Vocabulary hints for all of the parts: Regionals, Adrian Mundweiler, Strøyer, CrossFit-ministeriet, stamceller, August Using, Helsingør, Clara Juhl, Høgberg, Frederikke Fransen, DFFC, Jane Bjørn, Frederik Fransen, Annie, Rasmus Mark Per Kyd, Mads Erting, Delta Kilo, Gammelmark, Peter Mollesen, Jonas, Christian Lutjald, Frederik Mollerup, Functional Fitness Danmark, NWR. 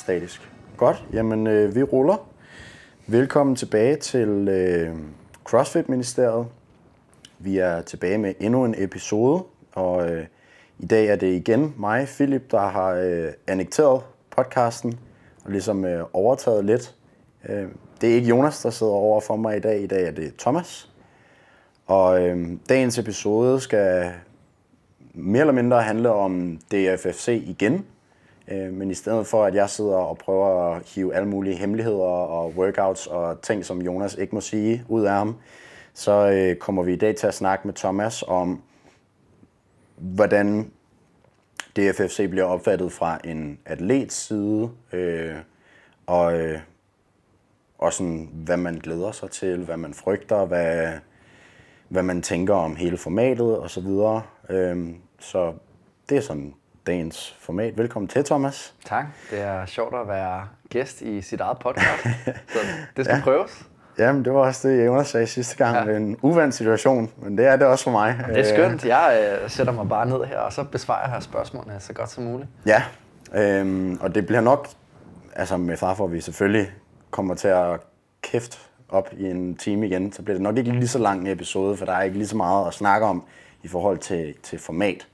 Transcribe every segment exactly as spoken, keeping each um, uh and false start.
statisk. Godt, jamen øh, vi ruller. Velkommen tilbage til øh, CrossFit-ministeriet. Vi er tilbage med endnu en episode, og øh, i dag er det igen mig, Philip, der har øh, annekteret podcasten og ligesom øh, overtaget lidt. Øh, det er ikke Jonas, der sidder over for mig i dag. I dag er det Thomas. Og øh, dagens episode skal mere eller mindre handle om D F F C igen. Men i stedet for, at jeg sidder og prøver at hive alle mulige hemmeligheder og workouts og ting, som Jonas ikke må sige ud af ham, så kommer vi i dag til at snakke med Thomas om, hvordan D F F C bliver opfattet fra en atlets side, øh, og, og sådan, hvad man glæder sig til, hvad man frygter, hvad, hvad man tænker om hele formatet osv. Så, øh, så det er sådan dagens format. Velkommen til, Thomas. Tak. Det er sjovt at være gæst i sit eget podcast, så det skal ja. prøves. Jamen, det var også det, Jonas sagde sidste gang. Ja. En uvant situation, men det er det også for mig. Det er skønt. Jeg øh, sætter mig bare ned her, og så besvarer jeg spørgsmålene så godt som muligt. Ja, øhm, og det bliver nok, altså med far for, at vi selvfølgelig kommer til at kæfte op i en time igen, så bliver det nok ikke lige så lang en episode, for der er ikke lige så meget at snakke om i forhold til, til format.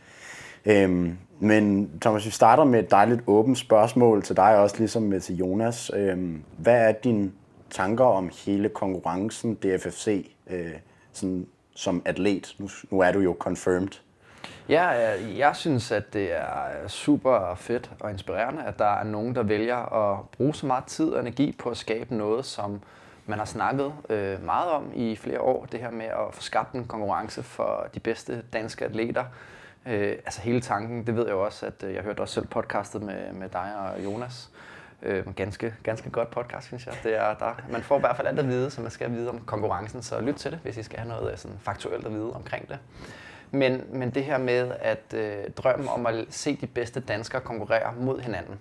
Øhm, Men Thomas, vi starter med et dejligt åbent spørgsmål til dig, også ligesom med til Jonas. Hvad er dine tanker om hele konkurrencen D F F C sådan som atlet? Nu er du jo confirmed. Ja, jeg synes, at det er super fedt og inspirerende, at der er nogen, der vælger at bruge så meget tid og energi på at skabe noget, som man har snakket meget om i flere år. Det her med at få skabt en konkurrence for de bedste danske atleter. Øh, altså hele tanken, det ved jeg jo også, at øh, jeg hørte også selv podcastet med, med dig og Jonas. Øh, ganske, ganske godt podcast, synes jeg. Det er, der, man får i hvert fald alt at vide, så man skal vide om konkurrencen, så lyt til det, hvis I skal have noget sådan faktuelt at vide omkring det. Men, men det her med at øh, drømme om at se de bedste danskere konkurrere mod hinanden.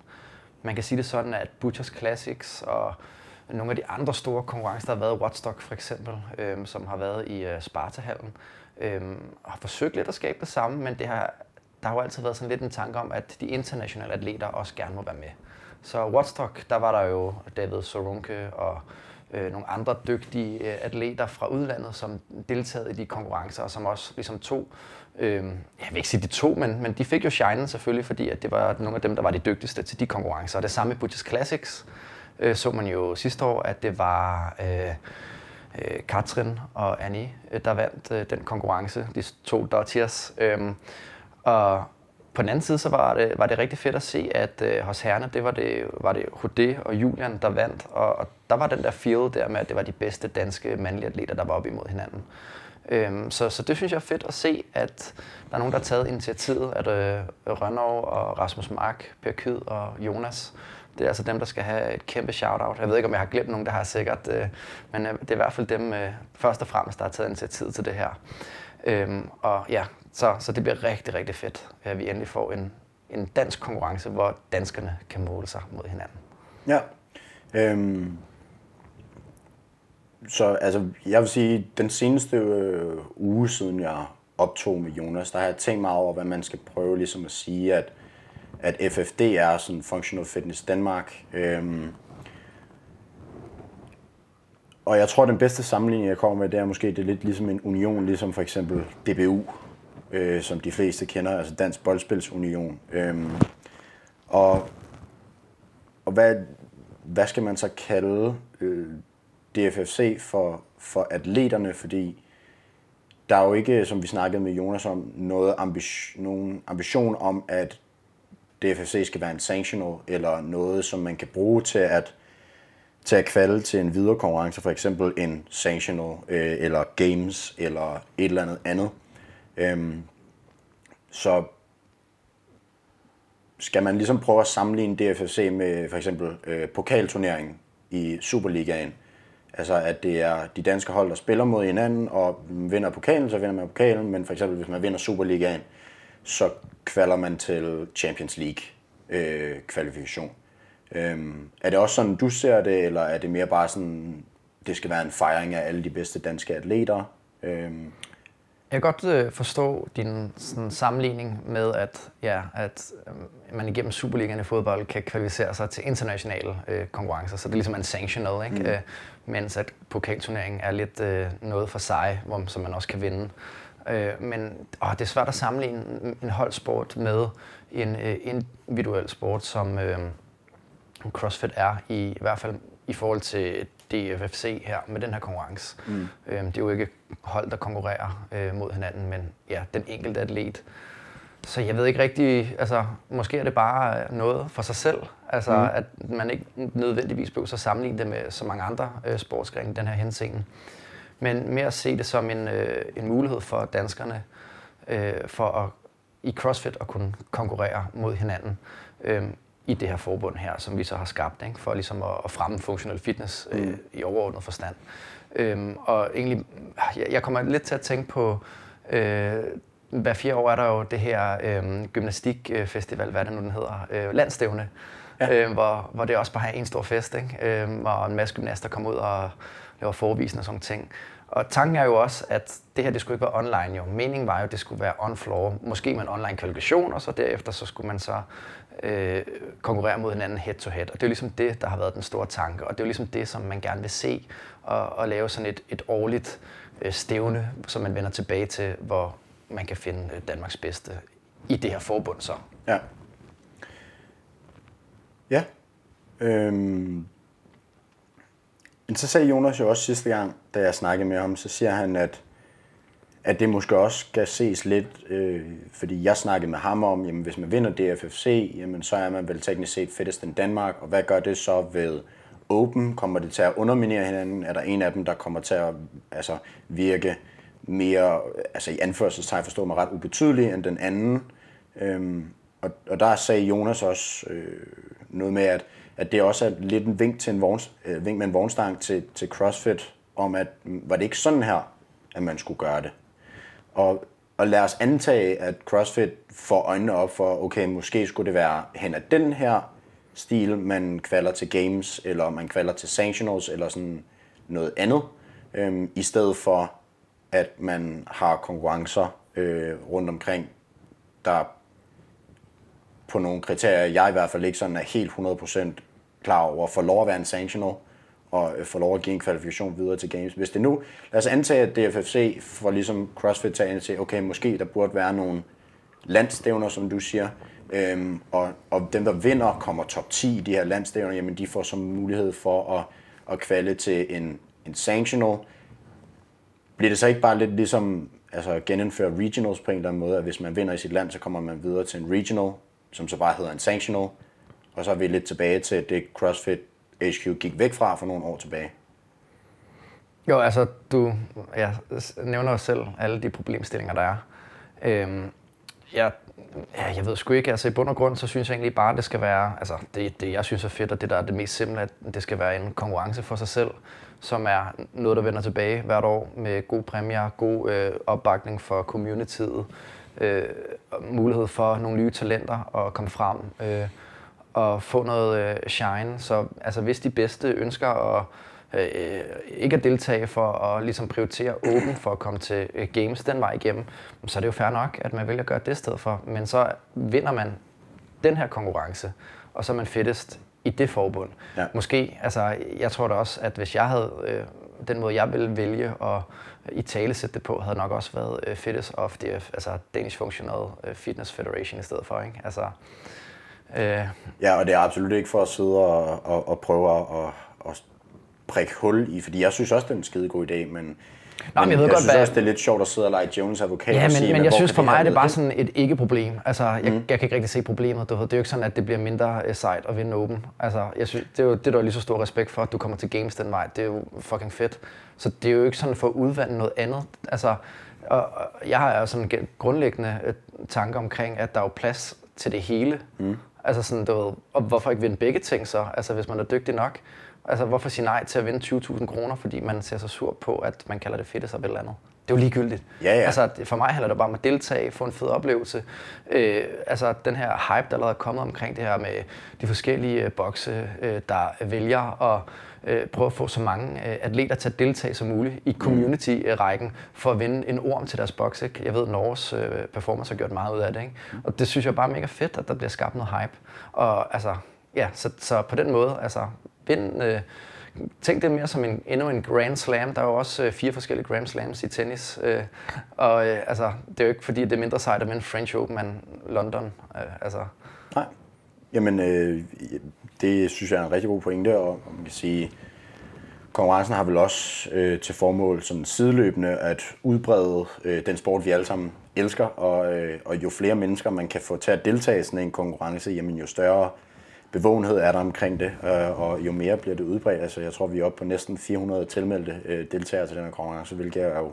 Man kan sige det sådan, at Butcher's Classics og nogle af de andre store konkurrencer, der har været i Woodstock for eksempel, øh, som har været i øh, Sparta-hallen, Øhm, har forsøgt lidt at skabe det samme, men det har, der har jo altid været sådan lidt en tanke om, at de internationale atleter også gerne må være med. Så Woodstock, der var der jo David Sorunke og øh, nogle andre dygtige øh, atleter fra udlandet, som deltagede i de konkurrencer, og som også ligesom tog, øh, jeg vil ikke sige de to, men, men de fik jo shinen selvfølgelig, fordi at det var nogle af dem, der var de dygtigste til de konkurrencer. Og det samme i Butcher's Classics øh, så man jo sidste år, at det var... Øh, Katrin og Annie, der vandt den konkurrence, de to dottiers. Og på den anden side, så var det, var det rigtig fedt at se, at hos herrerne, det var det, var det Hude og Julian, der vandt. Og, og der var den der feel der med, at det var de bedste danske mandlige atleter, der var op imod hinanden. Så, så det synes jeg er fedt at se, at der er nogen, der har taget initiativet, at Rønnow og Rasmus Mark, Per Kyd og Jonas. Det er altså dem, der skal have et kæmpe shout-out. Jeg ved ikke, om jeg har glemt nogen, der har sikkert, øh, men det er i hvert fald dem, øh, først og fremmest, der har taget initiativ til det her. Øhm, og ja, så, så det bliver rigtig, rigtig fedt, at vi endelig får en, en dansk konkurrence, hvor danskerne kan måle sig mod hinanden. Ja. Øhm, så altså, jeg vil sige, den seneste øh, uge siden, jeg optog med Jonas, der har jeg tænkt meget over, hvad man skal prøve ligesom at sige, at at F F D er sådan Functional Fitness Danmark. Øhm, og jeg tror, den bedste sammenligning, jeg kommer med, det er måske det er lidt ligesom en union, ligesom for eksempel D B U, øh, som de fleste kender, altså Dansk Boldspilsunion. Øhm, og og hvad, hvad skal man så kalde øh, D F F C for, for atleterne? Fordi der er jo ikke, som vi snakkede med Jonas om, noget ambition, nogen ambition om, at D F F C skal være en sanctional, eller noget, som man kan bruge til at, til at kvalde til en videre konkurrence, for eksempel en sanctional, øh, eller games, eller et eller andet andet. Øhm, så skal man ligesom prøve at sammenligne D F F C med for eksempel øh, pokalturneringen i Superligaen. Altså at det er de danske hold, der spiller mod hinanden, og vinder pokalen, så vinder man pokalen, men for eksempel hvis man vinder Superligaen, så kvalder man til Champions League-kvalifikation. Øh, øhm, er det også sådan, du ser det, eller er det mere bare sådan, det skal være en fejring af alle de bedste danske atleter? Øhm. Jeg kan godt øh, forstå din sådan, sammenligning med, at, ja, at øh, man igennem Superligaen i fodbold kan kvalificere sig til internationale øh, konkurrencer, så det er ligesom unsanctioned, ikke? Mm. Øh, mens at pokalturneringen er lidt øh, noget for sig, hvor, som man også kan vinde. Øh, men åh, det er svært at sammenligne en holdsport med en øh, individuel sport, som øh, CrossFit er, i, i hvert fald i forhold til D F F C her med den her konkurrence. Mm. Øhm, det er jo ikke hold, der konkurrerer øh, mod hinanden, men ja, den enkelte atlet. Så jeg ved ikke rigtig, altså måske er det bare noget for sig selv, altså mm. at man ikke nødvendigvis behøver så sammenligne det med så mange andre øh, sportsgrene i den her henseende. Men mere at se det som en, øh, en mulighed for danskerne øh, for at, i CrossFit at kunne konkurrere mod hinanden. Øh, i det her forbund her, som vi så har skabt, ikke? For ligesom at, at fremme functional fitness øh, mm. i overordnet forstand. Øhm, og egentlig, jeg, jeg kommer lidt til at tænke på, øh, hver fire år er der jo det her øh, gymnastikfestival, hvad det nu den hedder, øh, landstævne, ja. øh, hvor, hvor det også bare er en stor fest, ikke? Øh, og en masse gymnaster kommer ud og laver forevisninger og sådan ting. Og tanken er jo også, at det her det skulle ikke være online jo. Meningen var jo, at det skulle være on-floor, måske med en online kvalifikation, og så derefter så skulle man så øh, konkurrere mod hinanden head-to-head. Og det er jo ligesom det, der har været den store tanke, og det er jo ligesom det, som man gerne vil se, og, og lave sådan et, et årligt øh, stævne, som man vender tilbage til, hvor man kan finde øh, Danmarks bedste i det her forbund så. Ja. Ja. Øhm. Men så sagde Jonas jo også sidste gang, da jeg snakkede med ham, så siger han, at, at det måske også skal ses lidt, øh, fordi jeg snakkede med ham om, jamen hvis man vinder D F F C, jamen så er man vel teknisk set fittest end Danmark, og hvad gør det så ved Open? Kommer det til at underminere hinanden? Er der en af dem, der kommer til at altså, virke mere, altså i anførselstegn forstår mig ret, ubetydelig end den anden? Øhm, og, og der sagde Jonas også øh, noget med, at at det også er lidt en vink, til en vogn, øh, vink med en vognstang til, til CrossFit, om at var det ikke sådan her, at man skulle gøre det. Og, og lad os antage, at CrossFit får øjnene op for, okay, måske skulle det være hen ad den her stil, man kvalder til games, eller man kvalder til sanctionals, eller sådan noget andet, øh, i stedet for, at man har konkurrencer øh, rundt omkring, der på nogle kriterier, jeg i hvert fald ikke sådan er helt hundrede procent klar over at få lov at være en sanctional, og få lov at give en kvalifikation videre til games. Hvis det nu, lad os antage, at D F F C får ligesom CrossFit taget til, okay, måske der burde være nogle landstævner, som du siger, øhm, og, og dem, der vinder, kommer top ti i de her landstævner, jamen de får som mulighed for at, at kvalde til en, en sanctional. Bliver det så ikke bare lidt ligesom, altså genindføre regionals på en eller anden måde, at hvis man vinder i sit land, så kommer man videre til en regional, som så bare hedder en sanctional, og så er vi lidt tilbage til det CrossFit H Q gik væk fra for nogle år tilbage. Jo, altså du ja, nævner jo selv alle de problemstillinger, der er. Øhm, jeg, ja, jeg ved sgu ikke, altså i bund og grund, så synes jeg egentlig bare, at det skal være, altså det, det jeg synes er fedt, og det der er det mest simple, at det skal være en konkurrence for sig selv, som er noget, der vender tilbage hvert år med gode præmier, god øh, opbakning for communityet, Øh, mulighed for nogle nye talenter at komme frem øh, og få noget øh, shine. Så altså, hvis de bedste ønsker at, øh, ikke at deltage for at ligesom prioritere åben for at komme til øh, games den vej igennem, så er det jo fair nok, at man vælger at gøre det i stedet for. Men så vinder man den her konkurrence, og så er man fittest i det forbund. Ja. Måske, altså jeg tror da også, at hvis jeg havde øh, den måde, jeg ville vælge at i tale sætte det på, havde nok også været fittest of D F, altså Danish Functional Fitness Federation i stedet for, ikke? Altså, øh. Ja, og det er absolut ikke for at sidde og, og, og prøve at og prikke hul i, fordi jeg synes også, det er en skide god idé, men Nå, men jeg, jeg godt, synes hvad... også, det er lidt sjovt at sidde og lege Jones advokat ja, og sige, men, men jeg, jeg synes for mig, det er bare sådan et ikke-problem. Altså, jeg, mm. jeg kan ikke rigtig se problemet. Det er jo ikke sådan, at det bliver mindre sejt at vinde Open. Altså, jeg synes, det er jo det, der er lige så stor respekt for, at du kommer til games den vej. Det er jo fucking fedt. Så det er jo ikke sådan for at udvande noget andet. Altså, og, og jeg har jo sådan en grundlæggende tanke omkring, at der er jo plads til det hele. Mm. Altså sådan, du ved, og hvorfor ikke vinde begge ting så? Altså, hvis man er dygtig nok. Altså, hvorfor sige nej til at vinde tyve tusind kroner, fordi man ser så sur på, at man kalder det fitness eller et eller andet? Det er jo ligegyldigt. Ja, ja. Altså, for mig handler det bare om at deltage, få en fed oplevelse. Øh, altså, den her hype, der allerede er kommet omkring det her med de forskellige bokse, øh, der vælger at øh, prøve at få så mange øh, atleter til at deltage som muligt i community-rækken for at vinde en orm til deres boks. Jeg ved, Norges øh, performance har gjort meget ud af det, ikke? Og det synes jeg bare er mega fedt, at der bliver skabt noget hype. Og altså, ja, så, så på den måde, altså, vind... Øh, Tænk det mere som en, endnu en Grand Slam. Der er jo også øh, fire forskellige Grand Slams i tennis. Øh, og øh, altså, det er jo ikke fordi, det er mindre sejt at vinde French Open end London. Øh, altså. Nej. Jamen, øh, det synes jeg er en rigtig god pointe. Og man kan sige, konkurrencen har vel også øh, til formål sådan sideløbende at udbrede øh, den sport, vi alle sammen elsker. Og, øh, og jo flere mennesker, man kan få til at deltage i sådan en konkurrence, jamen jo større bevågenhed er der omkring det, og jo mere bliver det udbredt. Altså, jeg tror, vi er oppe på næsten fire hundrede tilmeldte deltagere til den her konkurrence, hvilket er jo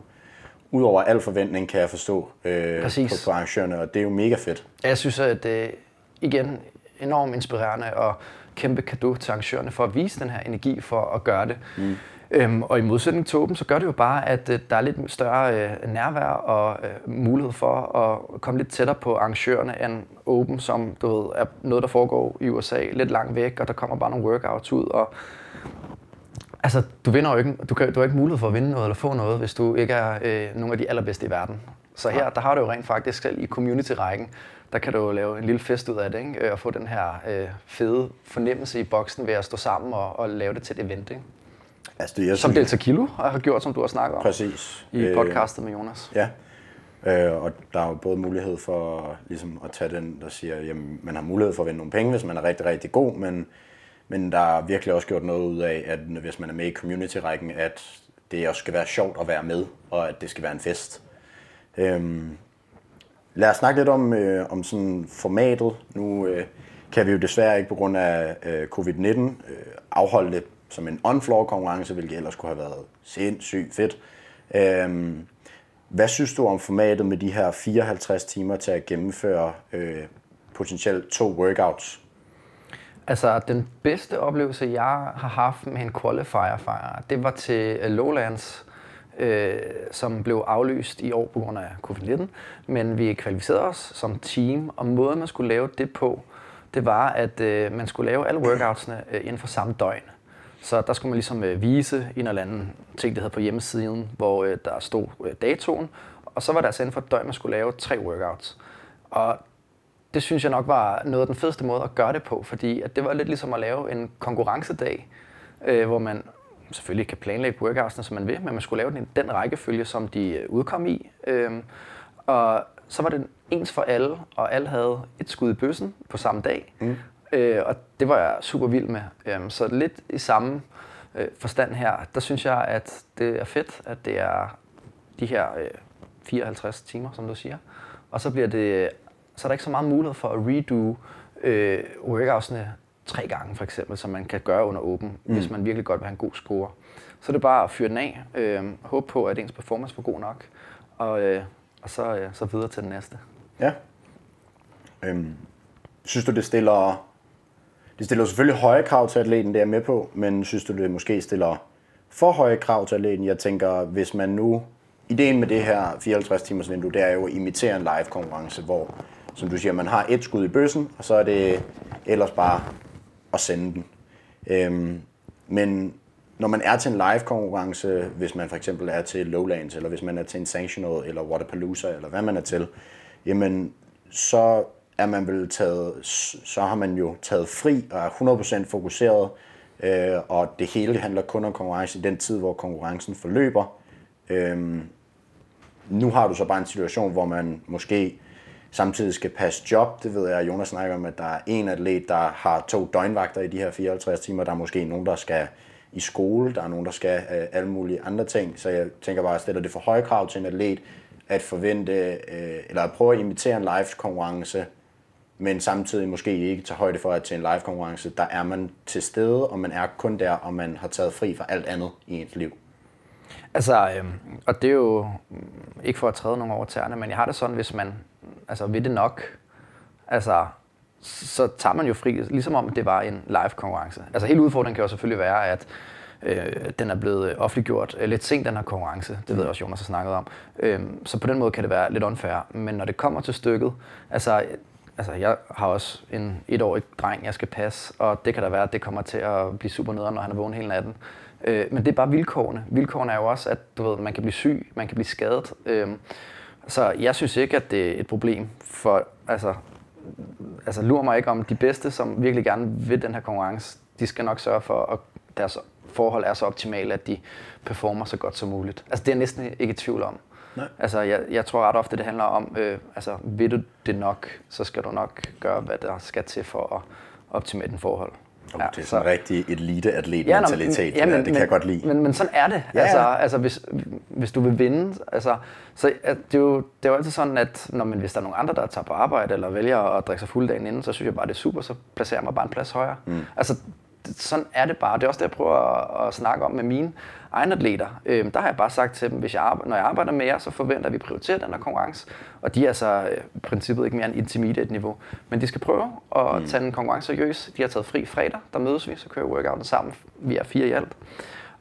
ud over al forventning, kan jeg forstå, øh, på, på arrangørerne, og det er jo mega fedt. Jeg synes, at det igen enormt inspirerende og kæmpe cadeau til arrangørerne for at vise den her energi for at gøre det. Mm. Øhm, og i modsætning til Open, så gør det jo bare, at øh, der er lidt større øh, nærvær og øh, mulighed for at komme lidt tættere på arrangørerne end Open, som du ved, er noget, der foregår i U S A, lidt langt væk, og der kommer bare nogle workouts ud. Og altså, du vinder jo ikke, du, kan, du har ikke mulighed for at vinde noget eller få noget, hvis du ikke er øh, nogle af de allerbedste i verden. Så her, der har du jo rent faktisk selv i community-rækken, der kan du lave en lille fest ud af det, ikke? Og få den her øh, fede fornemmelse i boksen ved at stå sammen og, og lave det til et event, ikke? Altså det, som Delta Kilo har gjort, som du har snakket om. Præcis. I podcastet med Jonas. Ja, øh, og der er jo både mulighed for ligesom, at tage den, der siger, at man har mulighed for at vinde nogle penge, hvis man er rigtig, rigtig god, men, men der er virkelig også gjort noget ud af, at hvis man er med i community-rækken, at det også skal være sjovt at være med, og at det skal være en fest. Øh, lad os snakke lidt om, øh, om sådan formatet. Nu øh, kan vi jo desværre ikke på grund af øh, covid nitten øh, afholde det som en on-floor konkurrence, hvilket ellers kunne have været sindssygt fedt. Øhm, hvad synes du om formatet med de her fireoghalvtreds timer til at gennemføre øh, potentielt to workouts? Altså, den bedste oplevelse, jeg har haft med en qualifier, det var til Lowlands, øh, som blev aflyst i år på grund af covid nitten. Men vi kvalificerede os som team, og måden man skulle lave det på, det var, at øh, man skulle lave alle workoutsene øh, inden for samme døgn. Så der skulle man ligesom øh, vise en eller anden ting, det havde på hjemmesiden, hvor øh, der stod øh, datoen. Og så var der altså inden for et døgn, man skulle lave tre workouts. Og det synes jeg nok var noget af den fedeste måde at gøre det på, fordi at det var lidt ligesom at lave en konkurrencedag, øh, hvor man selvfølgelig kan planlægge workoutsene, som man vil, men man skulle lave den i den rækkefølge, som de øh, udkom i. Øh, og så var det ens for alle, og alle havde et skud i bøssen på samme dag. Mm. Øh, og det var jeg super vild med. Øhm, så lidt i samme øh, forstand her, der synes jeg, at det er fedt, at det er de her øh, fireoghalvtreds timer, som du siger. Og så bliver det, så er der ikke så meget mulighed for at redo øh, workoutsene tre gange, for eksempel, som man kan gøre under åben, mm. hvis man virkelig godt vil have en god score. Så det er bare at fyre den af, øh, håbe på, at ens performance var god nok, og, øh, og så, øh, så videre til den næste. Ja. Øhm, synes du, det stiller... Det stiller selvfølgelig høje krav til atleten, det er med på, men synes du, det måske stiller for høje krav til atleten? Jeg tænker, hvis man nu... Ideen med det her fireoghalvtreds timers vindue, det er jo at imitere en live-konkurrence, hvor, som du siger, man har et skud i bøssen, og så er det ellers bare at sende den. Øhm, men når man er til en live-konkurrence, hvis man for eksempel er til Lowlands, eller hvis man er til en Sanctional, eller Wodapalooza, eller hvad man er til, jamen så... er man vel taget, så har man jo taget fri og er hundrede procent fokuseret, øh, og det hele handler kun om konkurrence i den tid, hvor konkurrencen forløber. Øhm, nu har du så bare en situation, hvor man måske samtidig skal passe job. Det ved jeg, Jonas snakker om, at der er en atlet, der har to døgnvagter i de her fireoghalvtreds timer. Der er måske nogen, der skal i skole, der er nogen, der skal øh, alle mulige andre ting. Så jeg tænker bare, at stiller det for høje krav til en atlet at forvente, øh, eller at prøve at imitere en live-konkurrence, men samtidig måske ikke tage højde for, at til en live-konkurrence, der er man til stede, og man er kun der, og man har taget fri fra alt andet i ens liv. Altså, øh, og det er jo ikke for at træde nogen over tæerne, men jeg har det sådan, hvis man altså, ved det nok, altså, så tager man jo fri, ligesom om det var en live-konkurrence. Altså hele udfordringen kan jo selvfølgelig være, at øh, den er blevet offentliggjort øh, lidt sent, den her konkurrence. Det ved jeg også, Jonas har snakket om. Øh, så på den måde kan det være lidt unfair. Men når det kommer til stykket, altså, altså jeg har også en etårig dreng, jeg skal passe, og det kan da være, at det kommer til at blive super nederen, når han er vågen hele natten. Øh, men det er bare vilkårene. Vilkårene er jo også, at du ved, man kan blive syg, man kan blive skadet. Øh, så jeg synes ikke, at det er et problem for... altså, Altså lurer mig ikke om de bedste, som virkelig gerne vil den her konkurrence, de skal nok sørge for, at deres forhold er så optimale, at de performer så godt som muligt. Altså det er jeg næsten ikke i tvivl om. Nej. Altså jeg, jeg tror ret ofte, det handler om, øh, altså vil du det nok, så skal du nok gøre, hvad der skal til for at optimere den forhold. Okay, ja, det er sådan så, rigtig elite-atlet-mentalitet, ja, ja, det kan jeg godt lide. Men, men sådan er det, ja, altså, ja. altså hvis, hvis du vil vinde, altså, så at det, er jo, det er jo altid sådan, at når man, hvis der er nogen andre, der tager på arbejde eller vælger at drikke sig fuld dagen inden, så synes jeg bare, det er super, så placerer jeg mig bare en plads højere. Mm. Altså sådan er det bare, det er også det, jeg prøver at, at snakke om med mine egne atleter. Øhm, der har jeg bare sagt til dem, hvis jeg arbejder, når jeg arbejder med jer, så forventer at vi prioriterer den her konkurrence. Og de er altså i princippet ikke mere end intermediate niveau. Men de skal prøve at mm. tage en konkurrence seriøs. De har taget fri fredag, der mødes vi, så kører workouten sammen. Vi er fire i alt.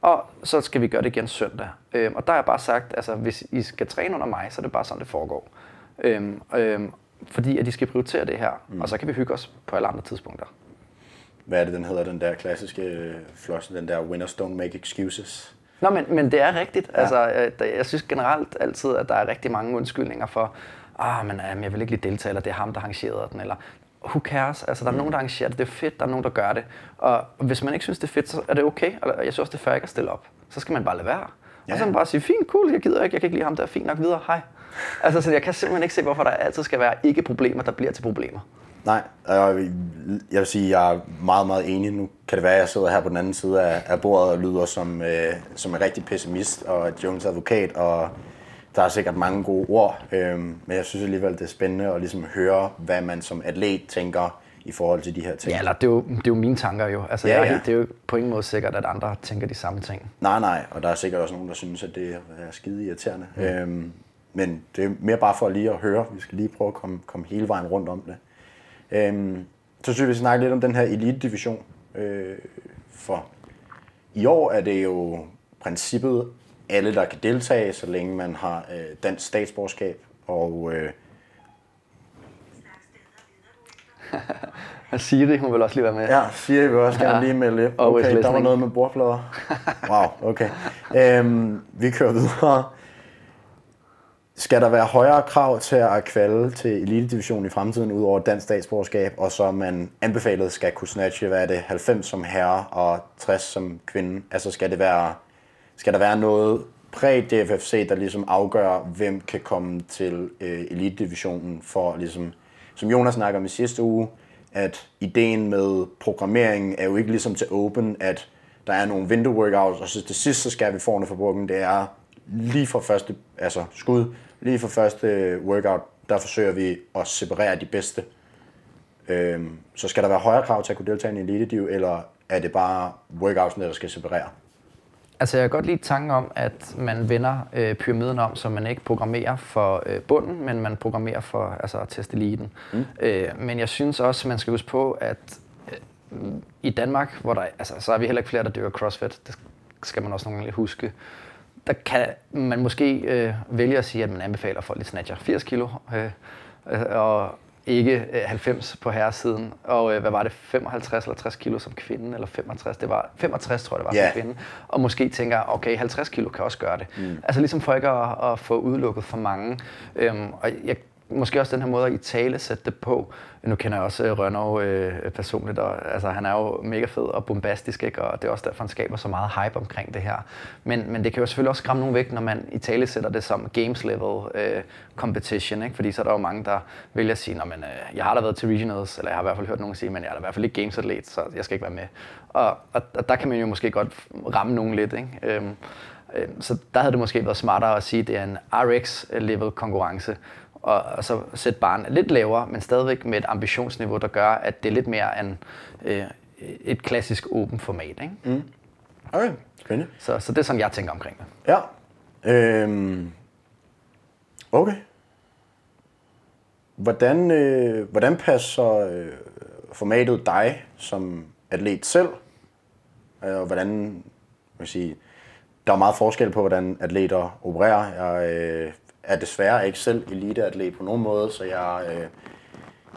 Og så skal vi gøre det igen søndag. Øhm, og der har jeg bare sagt, altså hvis I skal træne under mig, så er det bare sådan, det foregår. Øhm, øhm, fordi at de skal prioritere det her, mm. og så kan vi hygge os på alle andre tidspunkter. Hvad er det, den hedder, den der klassiske øh, flossen, den der winners don't make excuses? Nå, men, men det er rigtigt. Ja. Altså, øh, jeg synes generelt altid, at der er rigtig mange undskyldninger for, ah, men øh, jeg vil ikke lige deltage, eller det er ham, der arrangerede den, eller who cares? Altså, der er mm. nogen, der arrangerer det, det er fedt, der er nogen, der gør det. Og hvis man ikke synes, det er fedt, så er det okay, og jeg synes også, det er fair ikke at stille op. Så skal man bare lade være. Ja. Og så man bare sige, fint, cool, jeg gider ikke, jeg kan ikke lide ham, der er fint nok videre, hej. Altså, så jeg kan simpelthen ikke se, hvorfor der altid skal være ikke-problemer, der bliver til problemer. Nej, jeg vil sige, at jeg er meget, meget enig. Nu kan det være, at jeg sidder her på den anden side af bordet og lyder som, øh, som en rigtig pessimist og Jones advokat, og der er sikkert mange gode ord, øh, men jeg synes alligevel, det er spændende at ligesom høre, hvad man som atlet tænker i forhold til de her ting. Ja, eller det er jo, det er jo mine tanker jo. Altså, ja, ja. Det er jo på ingen måde sikkert, at andre tænker de samme ting. Nej, nej, og der er sikkert også nogen, der synes, at det er skide irriterende. Mm. Øh, men det er mere bare for lige at høre. Vi skal lige prøve at komme, komme hele vejen rundt om det. Øhm, så synes vi snakke lidt om den her elite-division, øh, for i år er det jo princippet alle, der kan deltage, så længe man har øh, dansk statsborgerskab, og øh... Siri, hun vil også lige være med. Ja, Siri vil også gerne ja. lige melde lidt. Okay, der var noget med bordplader. Wow, okay. Øhm, vi kører videre. Skal der være højere krav til at kvalde til elitedivisionen i fremtiden, udover dansk statsborgerskab, og så man anbefalet skal kunne snatche, hvad er det, halvfems som herre og tres som kvinde? Altså skal, det være, skal der være noget præ-D F F C, der ligesom afgør, hvem kan komme til øh, elitedivisionen for ligesom, som Jonas snakker om i sidste uge, at ideen med programmeringen er jo ikke ligesom til Open, at der er nogle window workouts, og så til sidst så skal vi forne for bukken, det er lige fra første, altså skud, lige fra første workout, der forsøger vi at separere de bedste. Øhm, så skal der være højere krav til at kunne deltage i en elite-div, eller er det bare workoutsene, der skal separere? Altså jeg kan godt lide tanken om, at man vender øh, pyramiden om, så man ikke programmerer for øh, bunden, men man programmerer for altså, at teste eliten. Mm. Øh, men jeg synes også, man skal huske på, at øh, i Danmark, hvor der, altså, så er vi heller ikke flere, der dyrker CrossFit. Det skal man også nogle gange huske. Der kan man måske øh, vælge at sige, at man anbefaler folk lidt snatcher firs kilo, øh, og ikke øh, halvfems på herresiden. Og øh, hvad var det, femoghalvtreds eller tres kilo som kvinde, eller femogtres? Det var femogtres, tror jeg, det var yeah. som kvinde. Og måske tænker, okay, halvtreds kilo kan også gøre det. Mm. Altså ligesom folk at, at få udelukket for mange. Øhm, og jeg, måske også den her måde at i tale sætte det på. Nu kender jeg også Rønnow øh, personligt, og altså, han er jo mega fed og bombastisk, ikke? Og det er også derfor, han skaber så meget hype omkring det her. Men, men det kan jo selvfølgelig også skræmme nogen væk, når man i tale sætter det som games level øh, competition, ikke? Fordi så er der jo mange, der vælger at sige, nå, men, øh, jeg har da været til regionals, eller jeg har i hvert fald hørt nogen sige, men jeg er da i hvert fald ikke games atlet, så jeg skal ikke være med. Og, og, og der kan man jo måske godt ramme nogen lidt, ikke? Øhm, øh, så der havde det måske været smartere at sige, at det er en R X-level konkurrence, og så sætte barren lidt lavere, men stadigvæk med et ambitionsniveau, der gør, at det er lidt mere end øh, et klassisk åbent format, ikke? Mm. Okay, spændende. Så, så det er sådan, jeg tænker omkring det. Ja. Øhm. Okay. Hvordan, øh, hvordan passer øh, formatet dig som atlet selv? Og hvordan, jeg sige, der er meget forskel på, hvordan atleter opererer. Jeg øh, er desværre ikke selv eliteatlet på nogen måde, så jeg, øh,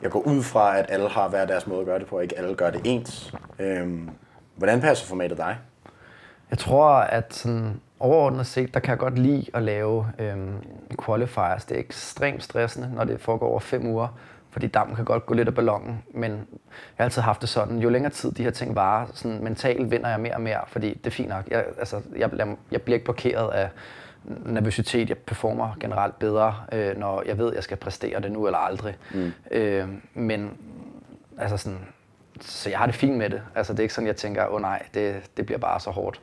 jeg går ud fra, at alle har hver deres måde at gøre det på, og ikke alle gør det ens. Øh, hvordan passer formatet dig? Jeg tror, at sådan overordnet set, der kan jeg godt lide at lave øhm, qualifiers. Det er ekstremt stressende, når det foregår over fem uger, fordi dampen kan godt gå lidt af ballongen, men jeg har altid haft det sådan. Jo længere tid de her ting varer, sådan mentalt vinder jeg mere og mere, fordi det er fint nok. Jeg, altså, jeg, jeg bliver ikke blokeret af nervøsitet. Jeg performer generelt bedre, øh, når jeg ved, at jeg skal præstere det nu eller aldrig. Mm. Øh, men altså sådan... Så jeg har det fint med det. Altså, det er ikke sådan, jeg tænker, åh oh, nej, det, det bliver bare så hårdt.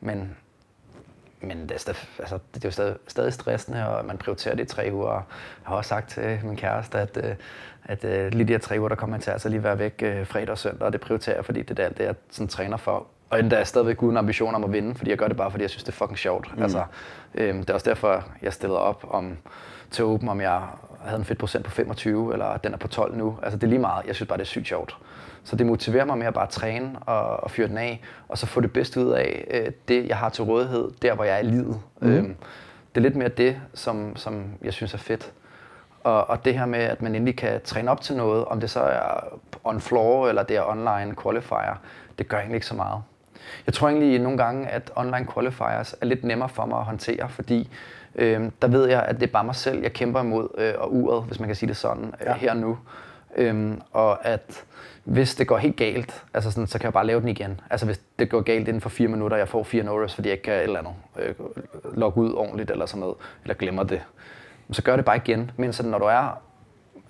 Men, men det, er stadig, altså, det er jo stadig, stadig stressende, og man prioriterer det i tre uger. Jeg har også sagt til min kæreste, at, at, at lige de her tre uger, der kommer han til at lige være væk fredag og søndag, og det prioriterer jeg, fordi det er alt det, jeg sådan træner for. Og endda er jeg stadigvæk uden ambition om at vinde, fordi jeg gør det bare, fordi jeg synes, det er fucking sjovt. Mm. Altså, øhm, det er også derfor, jeg stillede op om, til Open, om jeg havde en fedtprocent på femogtyve, eller den er på tolv nu. Altså, det er lige meget. Jeg synes bare, det er sygt sjovt. Så det motiverer mig med at bare træne og, og fyre den af, og så få det bedste ud af øh, det, jeg har til rådighed, der hvor jeg er i livet. Mm. Øhm, det er lidt mere det, som, som jeg synes er fedt. Og, og det her med, at man endelig kan træne op til noget, om det så er on floor eller det er online qualifier, det gør egentlig ikke så meget. Jeg tror egentlig nogle gange, at online qualifiers er lidt nemmere for mig at håndtere, fordi øh, der ved jeg, at det er bare mig selv, jeg kæmper imod øh, og uret, hvis man kan sige det sådan, øh, ja. her og nu. Øhm, og at hvis det går helt galt, altså sådan, så kan jeg bare lave den igen. Altså hvis det går galt inden for fire minutter, jeg får fire no-reps, fordi jeg ikke kan et eller andet øh, logge ud ordentligt eller sådan noget, eller glemmer det, så gør det bare igen. Men sådan, når du er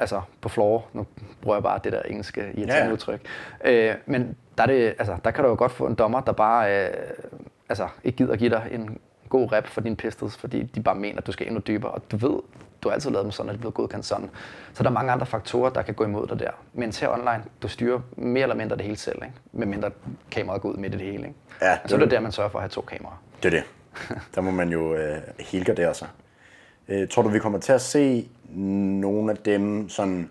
altså, på floor, nu bruger jeg bare det der engelske irriterende ja, ja. udtryk, øh, men der, er det, altså, der kan du jo godt få en dommer, der bare øh, altså, ikke gider give dig en god rep for dine pistols, fordi de bare mener, at du skal endnu dybere, og du ved, du har altid lavet dem sådan, at det bliver godkendt sådan. Så der er mange andre faktorer, der kan gå imod dig der. Mens her online, du styrer mere eller mindre det hele selv, ikke? Med mindre kameraet går ud midt i det hele, ikke? Ja, det så er det der, man sørger for at have to kameraer. Det er det. Der må man jo øh, helgardere sig. Øh, tror du, vi kommer til at se nogle af dem sådan,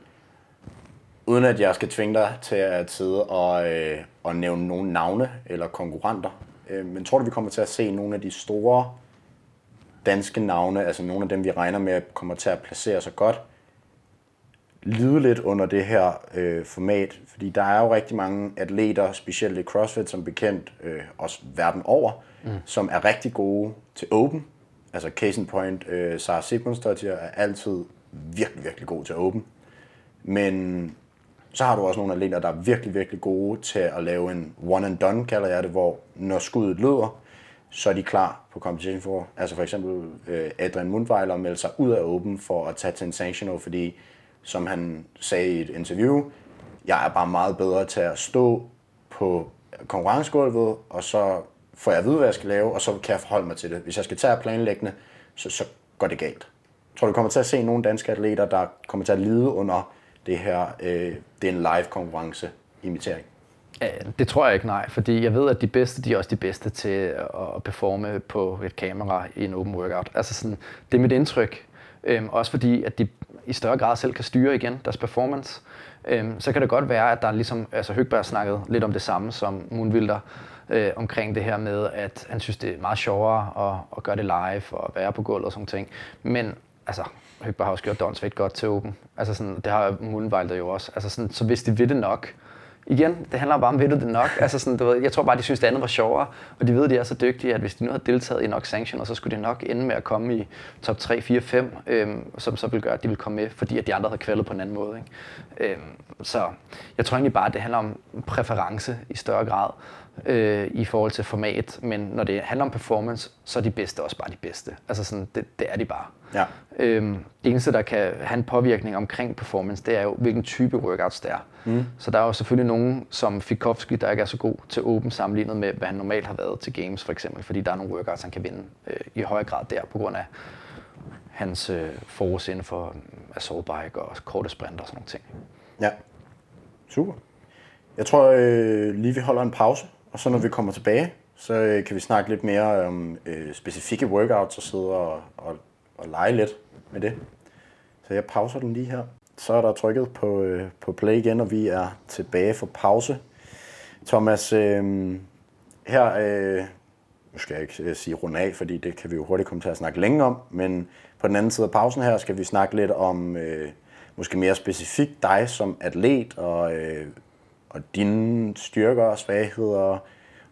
uden at jeg skal tvinge dig til at sidde og, øh, og nævne nogle navne eller konkurrenter? Øh, men tror du, vi kommer til at se nogle af de store danske navne, altså nogle af dem, vi regner med, kommer til at placere sig godt, lide lidt under det her øh, format, fordi der er jo rigtig mange atleter, specielt i CrossFit, som bekendt øh, også verden over, mm. som er rigtig gode til Open. Altså case in point, øh, Sarah Sigmundsdottir er altid virkelig, virkelig god til Open. Men så har du også nogle atleter, der er virkelig, virkelig gode til at lave en one and done, kalder jeg det, hvor når skuddet lyder, så er de klar på competition for. Altså for eksempel øh, Adrian Mundweiler meldte sig ud af Open for at tage til en sanctional, fordi som han sagde i et interview, jeg er bare meget bedre til at stå på konkurrencegulvet, og så får jeg at vide, hvad jeg skal lave, og så kan jeg forholde mig til det. Hvis jeg skal tage planlæggende, så, så går det galt. Tror du, du kommer til at se nogle danske atleter, der kommer til at lide under det her, øh, det er en live konkurrence imitering? Det tror jeg ikke, nej, fordi jeg ved, at de bedste, de er også de bedste til at performe på et kamera i en open workout. Altså sådan, det er mit indtryk. Øhm, også fordi, at de i større grad selv kan styre igen deres performance. Øhm, så kan det godt være, at der ligesom, altså Høgberg snakkede lidt om det samme som Moonwilder, øh, omkring det her med, at han synes, det er meget sjovere at, at gøre det live og være på gulvet og sådan ting. Men altså, Høgberg har også gjort Donsvægt godt til Open. Altså sådan, det har Moonwilder jo også. Altså sådan, så hvis de ved det nok, igen, det handler bare om, ved du det nok? Altså sådan, du ved, jeg tror bare, de synes, det andet var sjovere, og de ved, at de er så dygtige, at hvis de nu havde deltaget i nok sanktioner, så skulle de nok ende med at komme i top tre, fire, fem, øhm, som så ville gøre, at de ville komme med, fordi at de andre havde kvældet på en anden måde. Ikke? Øhm, så jeg tror egentlig bare, at det handler om præference i større grad øh, i forhold til format, men når det handler om performance, så er de bedste også bare de bedste. Altså sådan, det, det er de bare. Ja. Øhm, det eneste, der kan have en påvirkning omkring performance, det er jo, hvilken type workouts det er. Mm. Så der er jo selvfølgelig nogen som Fikowski, der ikke er så god til Open sammenlignet med, hvad han normalt har været til Games for eksempel, fordi der er nogle workouts, han kan vinde øh, i høj grad der, på grund af hans øh, fokus inden for assault bike og korte sprint og sådan nogle ting. Ja, super. Jeg tror øh, lige, vi holder en pause, og så når vi kommer tilbage, så øh, kan vi snakke lidt mere om øh, specifikke workouts og sidde og, og og lege lidt med det. Så jeg pauser den lige her. Så er der trykket på, øh, på play igen, og vi er tilbage for pause. Thomas, øh, her øh, nu skal jeg ikke sige runde af, fordi det kan vi jo hurtigt komme til at snakke længe om, men på den anden side af pausen her skal vi snakke lidt om øh, måske mere specifikt dig som atlet og, øh, og dine styrker og svagheder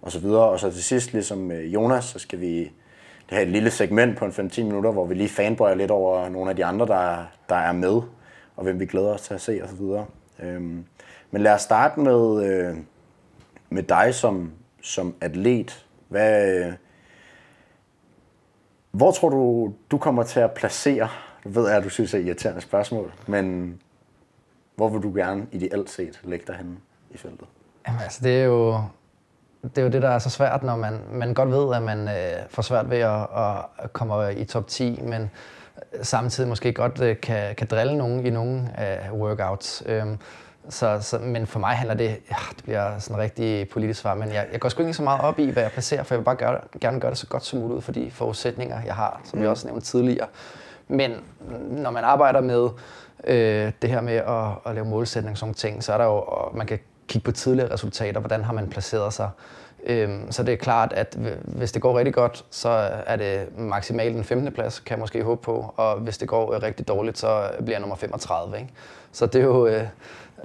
og så videre. Og så til sidst, ligesom Jonas, så skal vi have et lille segment på en fem til ti minutter, hvor vi lige fanboyer lidt over nogle af de andre, der, der er med, og hvem vi glæder os til at se og så videre. Øhm, men lad os starte med, øh, med dig som, som atlet. Hvad, øh, hvor tror du, du kommer til at placere? Jeg ved, at du synes, det er et irriterende spørgsmål, men hvor vil du gerne ideelt set lægge dig henne i feltet? Jamen altså, det er jo... Det er jo det, der er så svært, når man, man godt ved, at man øh, får svært ved at, at komme i top ti, men samtidig måske godt øh, kan, kan drille nogen i nogle øh, workouts. Øhm, så, så, men for mig handler det, ja, det bliver sådan en rigtig politisk svar, men jeg, jeg går sgu ikke så meget op i, hvad jeg placerer, for jeg vil bare gøre, gerne gøre det så godt som muligt ud for de forudsætninger, jeg har, som jeg også nævnte tidligere. Men når man arbejder med øh, det her med at, at lave målsætning og sådan ting, så er der jo, og man kan kigge på tidligere resultater, hvordan har man placeret sig. Øhm, så det er klart, at hvis det går rigtig godt, så er det maksimalt en femte plads, kan jeg måske håbe på. Og hvis det går rigtig dårligt, så bliver jeg nummer femogtredive. Ikke? Så det er jo øh,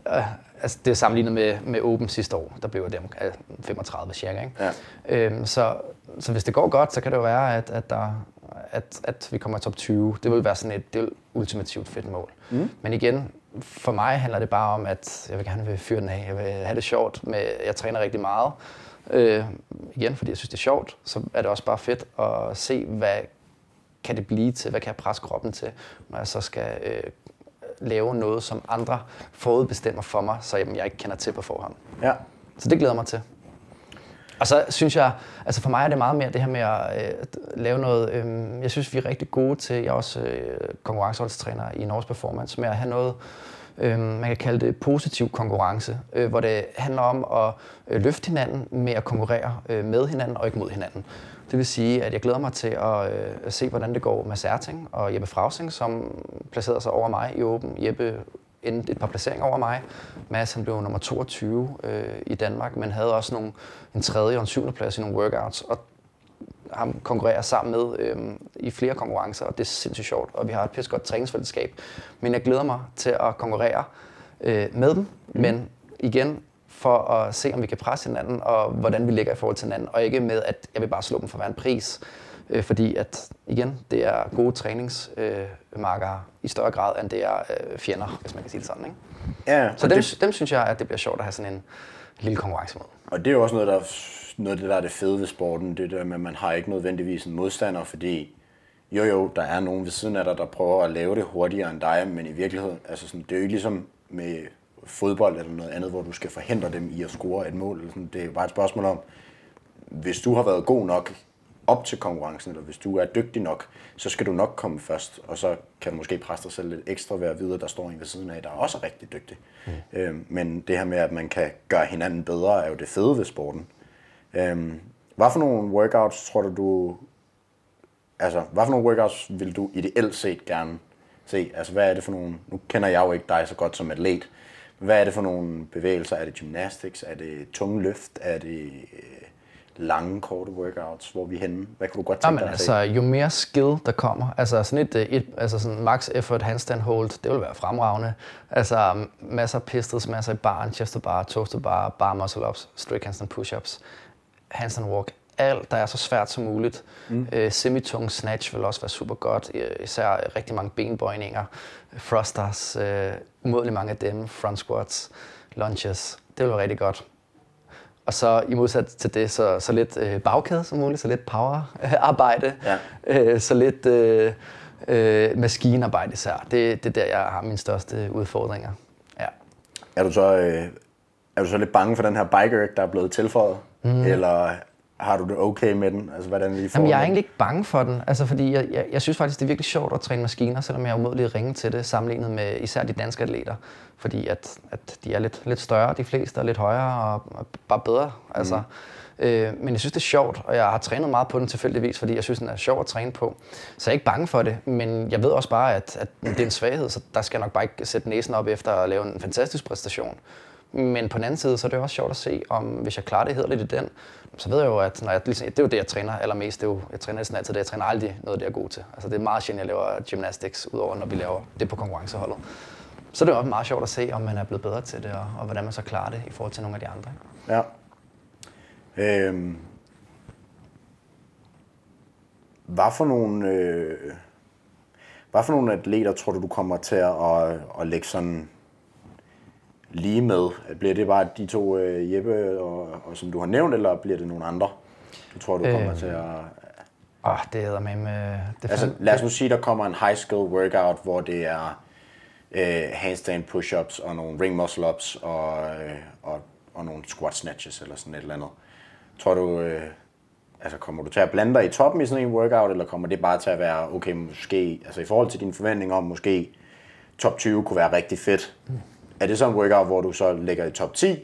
øh, altså det er sammenlignet med, med Open sidste år, der blev det øh, femogtredive cirka. Ikke? Ja. Øhm, så, så hvis det går godt, så kan det jo være, at, at, der, at, at vi kommer i top tyve. Det vil være sådan et, det vil ultimativt fedt mål. Mm. Men igen, for mig handler det bare om, at jeg vil gerne vil fyre den af. Jeg vil have det sjovt med, jeg træner rigtig meget. Øh, igen, fordi jeg synes, det er sjovt, så er det også bare fedt at se, hvad kan det blive til, hvad kan jeg presse kroppen til, når jeg så skal øh, lave noget, som andre forudbestemmer for mig, så jamen, jeg ikke kender til på forhånd. Ja. Så det glæder mig til. Og så synes jeg, altså for mig er det meget mere det her med at øh, lave noget, øh, jeg synes vi er rigtig gode til, jeg er også øh, konkurrenceholdstræner i Norges Performance, med at have noget, øh, man kan kalde det positiv konkurrence, øh, hvor det handler om at øh, løfte hinanden med at konkurrere øh, med hinanden og ikke mod hinanden. Det vil sige, at jeg glæder mig til at øh, se, hvordan det går med Serting og Jeppe Frausing, som placerede sig over mig i Åben. Jeppe endte et par placeringer over mig. Mads, han blev nummer toogtyve øh, i Danmark, men havde også nogle, en tredje og en syvende plads i nogle workouts, og ham konkurrerer sammen med øh, i flere konkurrencer, og det er sindssygt sjovt, og vi har et pisse godt træningsfællesskab. Men jeg glæder mig til at konkurrere øh, med dem, mm. men igen for at se, om vi kan presse hinanden, og hvordan vi ligger i forhold til hinanden, og ikke med, at jeg vil bare slå dem for hver en pris. Øh, fordi at, igen, det er gode træningsmarkere øh, i større grad, end det er øh, fjender, hvis man kan sige det sådan, ikke? Ja, så dem, det, dem synes jeg, at det bliver sjovt at have sådan en lille konkurrence med. Og det er jo også noget, der, noget det, der er det fede ved sporten, det der med, at man har ikke nødvendigvis en modstander, fordi jo jo, der er nogen ved siden af dig, der prøver at lave det hurtigere end dig, men i virkeligheden, altså sådan, det er jo ikke ligesom med fodbold eller noget andet, hvor du skal forhindre dem i at score et mål. Eller sådan. Det er jo bare et spørgsmål om, hvis du har været god nok op til konkurrencen, eller hvis du er dygtig nok, så skal du nok komme først, og så kan du måske presse dig selv lidt ekstra ved at vide, at der står en ved siden af, der er også rigtig dygtig. Mm. Øhm, men det her med, at man kan gøre hinanden bedre, er jo det fede ved sporten. Øhm, hvad for nogle workouts, tror du, du... Altså, hvad for nogle workouts vil du ideelt set gerne se? Altså, hvad er det for nogle... Nu kender jeg jo ikke dig så godt som atlet. Hvad er det for nogle bevægelser? Er det gymnastics? Er det tunge løft? Er det... lange, korte workouts, hvor vi er henne? Hvad kunne du godt tænke dig at altså, jo mere skill, der kommer, altså sådan et, et altså sådan max effort handstand hold, det vil være fremragende. Altså masser af pistols, masser af bar, chest to bar, toes to bar, bar muscle ups, strict handstand push-ups, handstand walk, alt der er så svært som muligt. Mm. Øh, semitung snatch vil også være super godt, især rigtig mange benbøjninger, thrusters, øh, umådelig mange af dem, front squats, lunges, det vil være rigtig godt. Og så i modsat til det, så, så lidt øh, bagkæde som muligt, så lidt powerarbejde, ja. øh, så lidt øh, øh, maskinarbejde især. Det, det er der, jeg har mine største udfordringer. Ja. Er, du så, øh, er du så lidt bange for den her biker, der er blevet tilføjet? Mm. Eller har du det okay med den? Altså, hvordan lige får Jamen, jeg er den? Egentlig ikke bange for den, altså, fordi jeg, jeg, jeg synes faktisk, det er virkelig sjovt at træne maskiner, selvom jeg er umådelig ringe til det, sammenlignet med især de danske atleter. Fordi at, at de er lidt, lidt større, de fleste er lidt højere og, og bare bedre. Altså, Øh, men jeg synes, det er sjovt, og jeg har trænet meget på den tilfældigvis, fordi jeg synes, den er sjov at træne på. Så jeg er ikke bange for det, men jeg ved også bare, at, at det er en svaghed, så der skal jeg nok bare ikke sætte næsen op efter at lave en fantastisk præstation. Men på den anden side, så er det også sjovt at se, om hvis jeg klarer det hederligt i den, så ved jeg jo, at når jeg, det er jo det, jeg træner allermest. Det er jo, jeg træner sådan altid det. Jeg træner aldrig noget, det er god til. Altså, det er meget sjældent, jeg laver gymnastics, udover når vi laver det på konkurrenceholdet. Så det er jo meget sjovt at se, om man er blevet bedre til det, og, og hvordan man så klarer det i forhold til nogle af de andre. Ja. Øhm. Hvad for nogle, øh... Hvad for nogle atleter tror du, du kommer til at, at lægge sådan lige med? Bliver det bare de to, uh, Jeppe, og, og som du har nævnt, eller bliver det nogle andre? Jeg tror, du kommer øh, til at... Åh, det hedder man med... Det altså, lad os nu sige, der kommer en high-skill workout, hvor det er uh, handstand push-ups og nogle ring muscle-ups og, uh, og, og nogle squat snatches eller sådan et eller andet. Tror du... Uh, altså, kommer du til at blande dig i toppen i sådan en workout, eller kommer det bare til at være, okay, måske... Altså, i forhold til dine forventninger om, måske top tyve kunne være rigtig fedt. Mm. Er det sådan en workout, hvor du så ligger i top ti,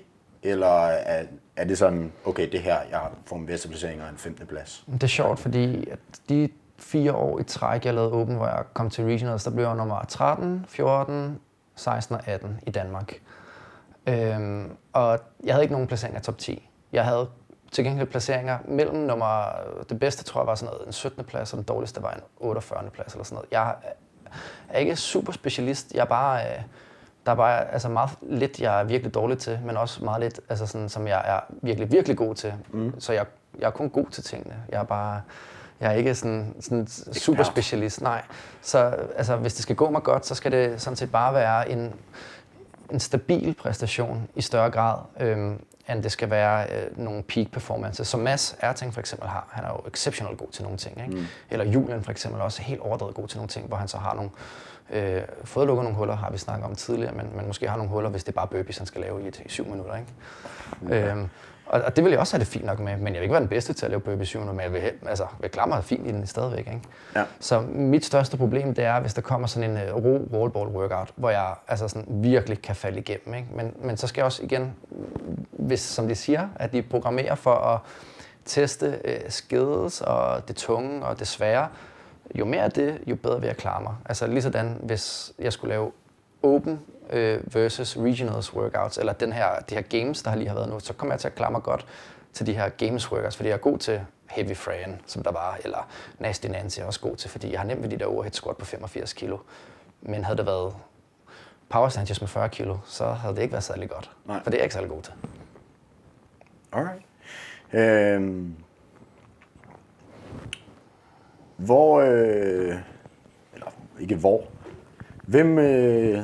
eller er, er det sådan, okay, det her, jeg får en bedste placering og en femte plads? Det er sjovt, fordi at de fire år i træk, jeg lavede Open, hvor jeg kom til Regionals, der blev jeg nummer tretten, fjorten, seksten og atten i Danmark. Øhm, og jeg havde ikke nogen placeringer i top ti. Jeg havde til gengæld placeringer mellem nummer... Det bedste, tror jeg, var sådan noget, en syttende plads, og den dårligste var en otteogfyrrende plads, eller sådan noget. Jeg er ikke super specialist, jeg er bare... Øh, Der er bare altså meget lidt, jeg er virkelig dårlig til, men også meget lidt, altså sådan, som jeg er virkelig, virkelig god til. Mm. Så jeg, jeg er kun god til tingene. Jeg er bare, jeg er ikke sådan, sådan super specialist, nej. Så altså, hvis det skal gå mig godt, så skal det sådan set bare være en, en stabil præstation i større grad, øhm, end det skal være øh, nogle peak performances. Som Mads Erting for eksempel har, han er jo exceptional god til nogle ting, ikke? Mm. Eller Julian for eksempel er også helt overdrevet god til nogle ting, hvor han så har nogle Øh, fået lukket nogle huller, har vi snakket om tidligere, men man måske har nogle huller, hvis det er bare burpees, han skal lave i, et, i syv minutter, ikke? Okay. Øhm, og, og det vil jeg også have det fint nok med, men jeg vil ikke være den bedste til at lave burpees i syv minutter, men jeg vil, altså, vil klare mig fint i den stadigvæk, ikke? Ja. Så mit største problem, det er, hvis der kommer sådan en uh, ro wallball workout, hvor jeg altså sådan virkelig kan falde igennem, ikke? Men, men så skal jeg også igen, hvis, som de siger, at de programmerer for at teste uh, skedes og det tunge og det svære. Jo mere af det, jo bedre vil jeg klare mig. Altså lige sådan, hvis jeg skulle lave open øh, versus regionals workouts, eller den her, de her games, der lige har været nu, så kommer jeg til at klare mig godt til de her games workouts, fordi jeg er god til heavy frayen, som der var, eller Nasty Nancy er også god til, fordi jeg har nemt ved de der overhead squat på femogfirs kilo. Men havde det været power snatches med fyrre kilo, så havde det ikke været særlig godt. Nej. For det er jeg ikke særlig god til. Alright. Um Hvor, øh, eller ikke hvor, hvem, øh,